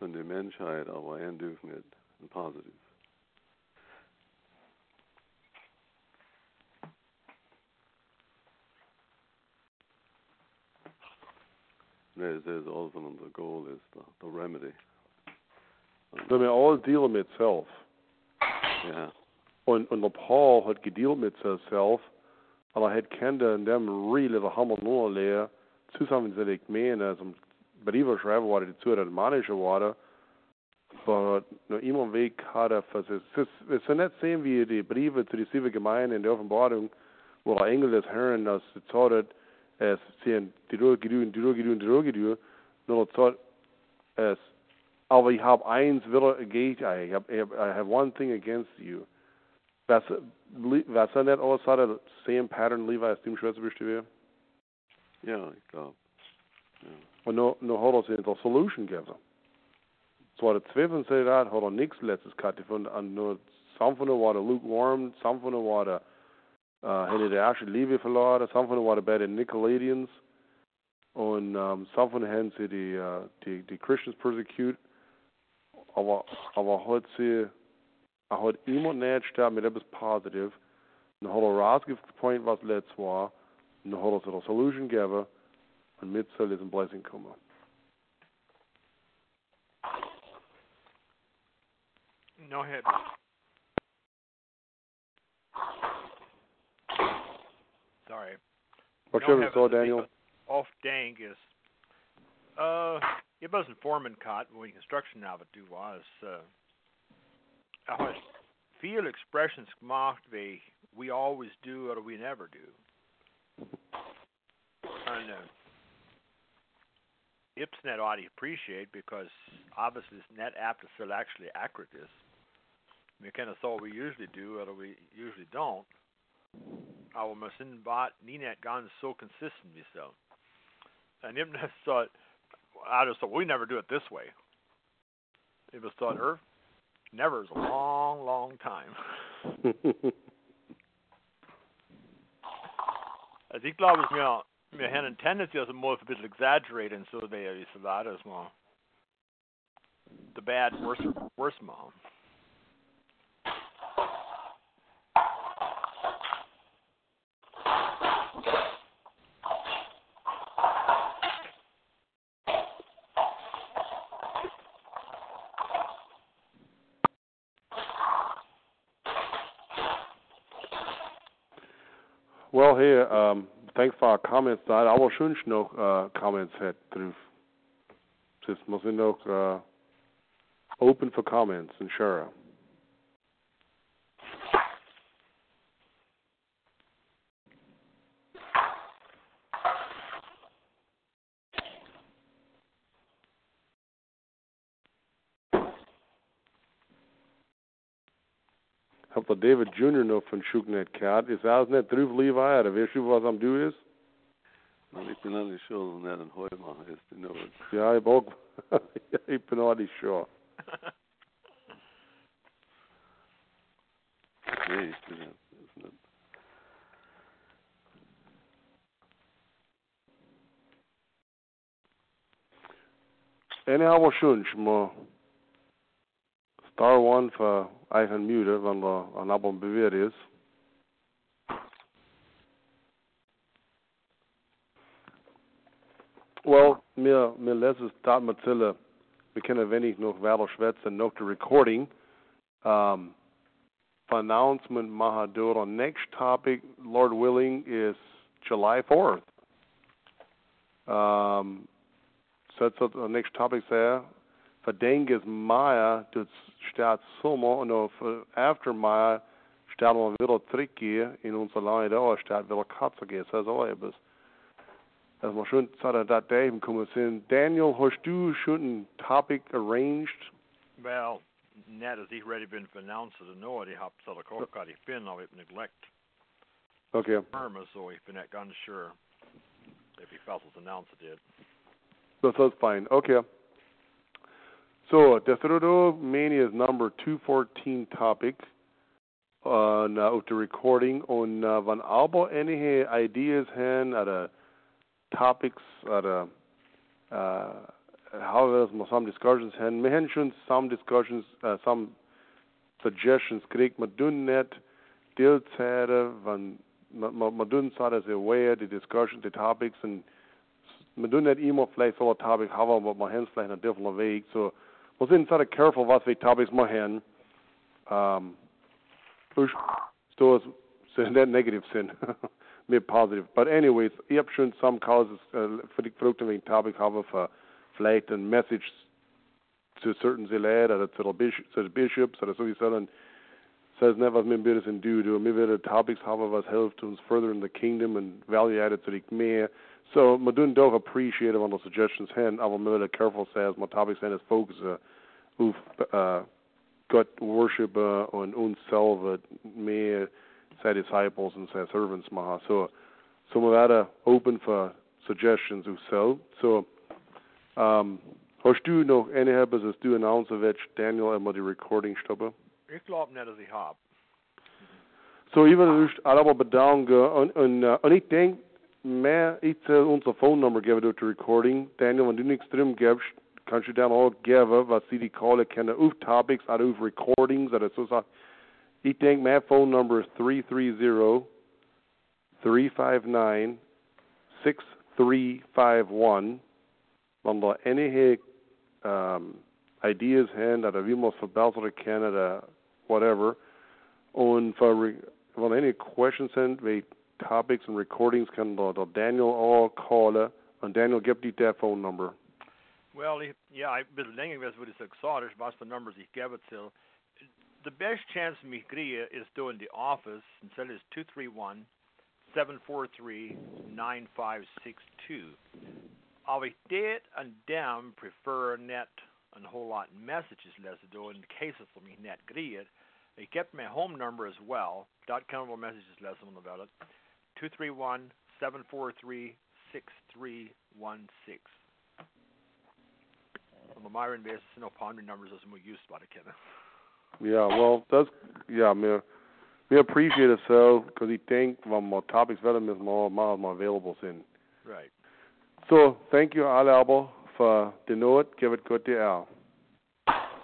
when the Menschheit our end up mit and positive. There's, there's also the goal is the, the remedy. They may all deal with self. Yeah. Und, und der Paul hat gedealt mit sich selbst, aber er hat Kinder in dem really der Hammer nur leer, zusammengelegt mehr, zum Briefschreiber war die zu romanische war, aber noch immer Weg hat er für sich. Wir sollen nicht sehen, wie die Briefe zu den sieben Gemeinden in der Offenbarung, wo der Engel des Herrn das gesagt es sehen, die Ruhe gedühen, die Ruhe gedühen, die Ruhe gedühen, nur der es aber ich habe eins wieder gegen euch. Ich habe one thing against you. Was ist denn alles der same pattern, Levi, als dem Schwester bist du? Ja, ich glaube. Och nu, nu håller sig inte solution given. Så var det tvivlen sig där, håller niks lätts kattifund, och nu samfundet var det lukewarm, samfundet var det uh, hade det actually livet förlorat, samfundet var det bättre Nicolaitans, och um, samfundet hade sig de, uh, de, de Christians persecute, och var hade sig Jag har imot nätstär med det positiv. Nu har det rasgift point vad lätts var. Nu har det solution given. Och mitt så liten blessing kommer. No head. Sorry. What you saw, Daniel? Off dang is. Uh, it wasn't foreman caught when construction of it do was. Uh, I was feel expressions mocked the we always do or we never do. And uh, Ipsnet ought to appreciate because obviously it's not apt to feel actually accurate is. We kind of thought we usually do or we usually don't. I was in bot Ninat gone so consistently so. And Ipsnet thought I just thought we never do it this way. It was thought her never is a long, long time. I think that was my my hand and tendency was more a bit exaggerating, so they used that as well. The bad worse worse mom. Well, here, um, thanks for our comments. I will schön noch uh, comments hat drauf. This must be noch uh, open for comments and share. Hab der David Junior noch von Schugnet gehört. Ist alles nicht drauf, Levi? Oder weißt du, was am Du ist? Nein, ich bin auch nicht sicher, dass er ein Heumer ist. Ja, ich, auch, ich bin auch nicht sicher. Nee, ich bin das nicht. Eine aber schön, schmau. Star one for Ivan Muter, wenn er an Abend bewährt ist. Well, mir, mir lässt es dort mit Zille, wir können wenig noch weiter schwätzen, noch die Recording. Um, announcement Mahadura. Next topic, Lord willing, is July fourth. Um, so that's the next topic there. För Denges Maya, det stärkt sommar och då efter Maya stärker man vidare trick här i unser land idag stärkt vidare katsagis så är det. Att man schön sagt att det eben kommer sin Daniel hast du schon topic arranged? Well, that has already been announced to know it har så att kort kan det been av it neglect. Okay. Firma so if you're not gone sure if he felt was announced it did. So that's fine. Okay. So, the Throdo Mania is number two fourteen topic on uh, the recording on uh, when Albo any ideas hen at a topics at a uh, however some discussions hen mentioned some discussions uh, some suggestions kriegt man dun net Deelzähre when man dun sagt as aware the discussion the topics and man dun net immer vielleicht so a topic haben aber man hens vielleicht in a different Weg so wir sind sehr careful, was wir Topics machen. Um, ich stoß in der negative Sinn, mehr positive. But anyways, ich habe schon some causes uh, für die Produkte, wenn ich Topics habe, für vielleicht ein Message zu certain Leuten oder zu den Bishops oder so wie sollen. Das heißt nicht, was wir mit dem Dude tun. Wir werden Topics haben, was hilft uns further in the kingdom and value added zu den mehr. So, wir tun doch appreciative on the suggestions hin, aber wir werden careful sein, dass wir Topics hin, das Fokus auf uh, Gott worship uh, und uns selber mehr seine Disciples und seine Servants machen. So, so wir werden open for suggestions auf selber. So, Ähm, hast du noch eine Habe, dass du in unserer Welt Daniel einmal die Recording stoppen? Ich glaube nicht, dass ich habe. So, ich würde mich aber bedanken. Und, und, und ich denke, mehr ich soll unsere Phone-Nummer geben durch die Recording. Daniel, wenn du nichts drin gibst, kannst du dann auch geben, was sie die Caller kennen, auf Topics oder auf Recordings oder so. Ich denke, mein Phone-Nummer ist three three zero, three five nine, six three five one. Wenn da einige ähm, Ideas haben oder wie man es verbessern kann oder whatever. Und für, wenn einige Questions sind, wie Topics und Recordings, kann da, da Daniel auch callen. Und Daniel gibt die Phone-Number. Well, ja, ich bin länger, als würde ich sagen, was für Numbers ich gebe zu. The best chance in Michaiah is doing the office, and so it's two three one, seven four three, nine five six two. I would did and damn prefer net and a whole lot of messages less to do in the cases for me net grid. They kept my home number as well, dot countable messages less on about it, two three one, seven four three, six three one six. The Myron Bass, no pondering numbers as we used by the Kevin. Yeah, well, that's, yeah, man, we appreciate it so, because he think when my topics better, is more, more, more available soon. Right. So, thank you all, Albert, for the note. Give it good to Al.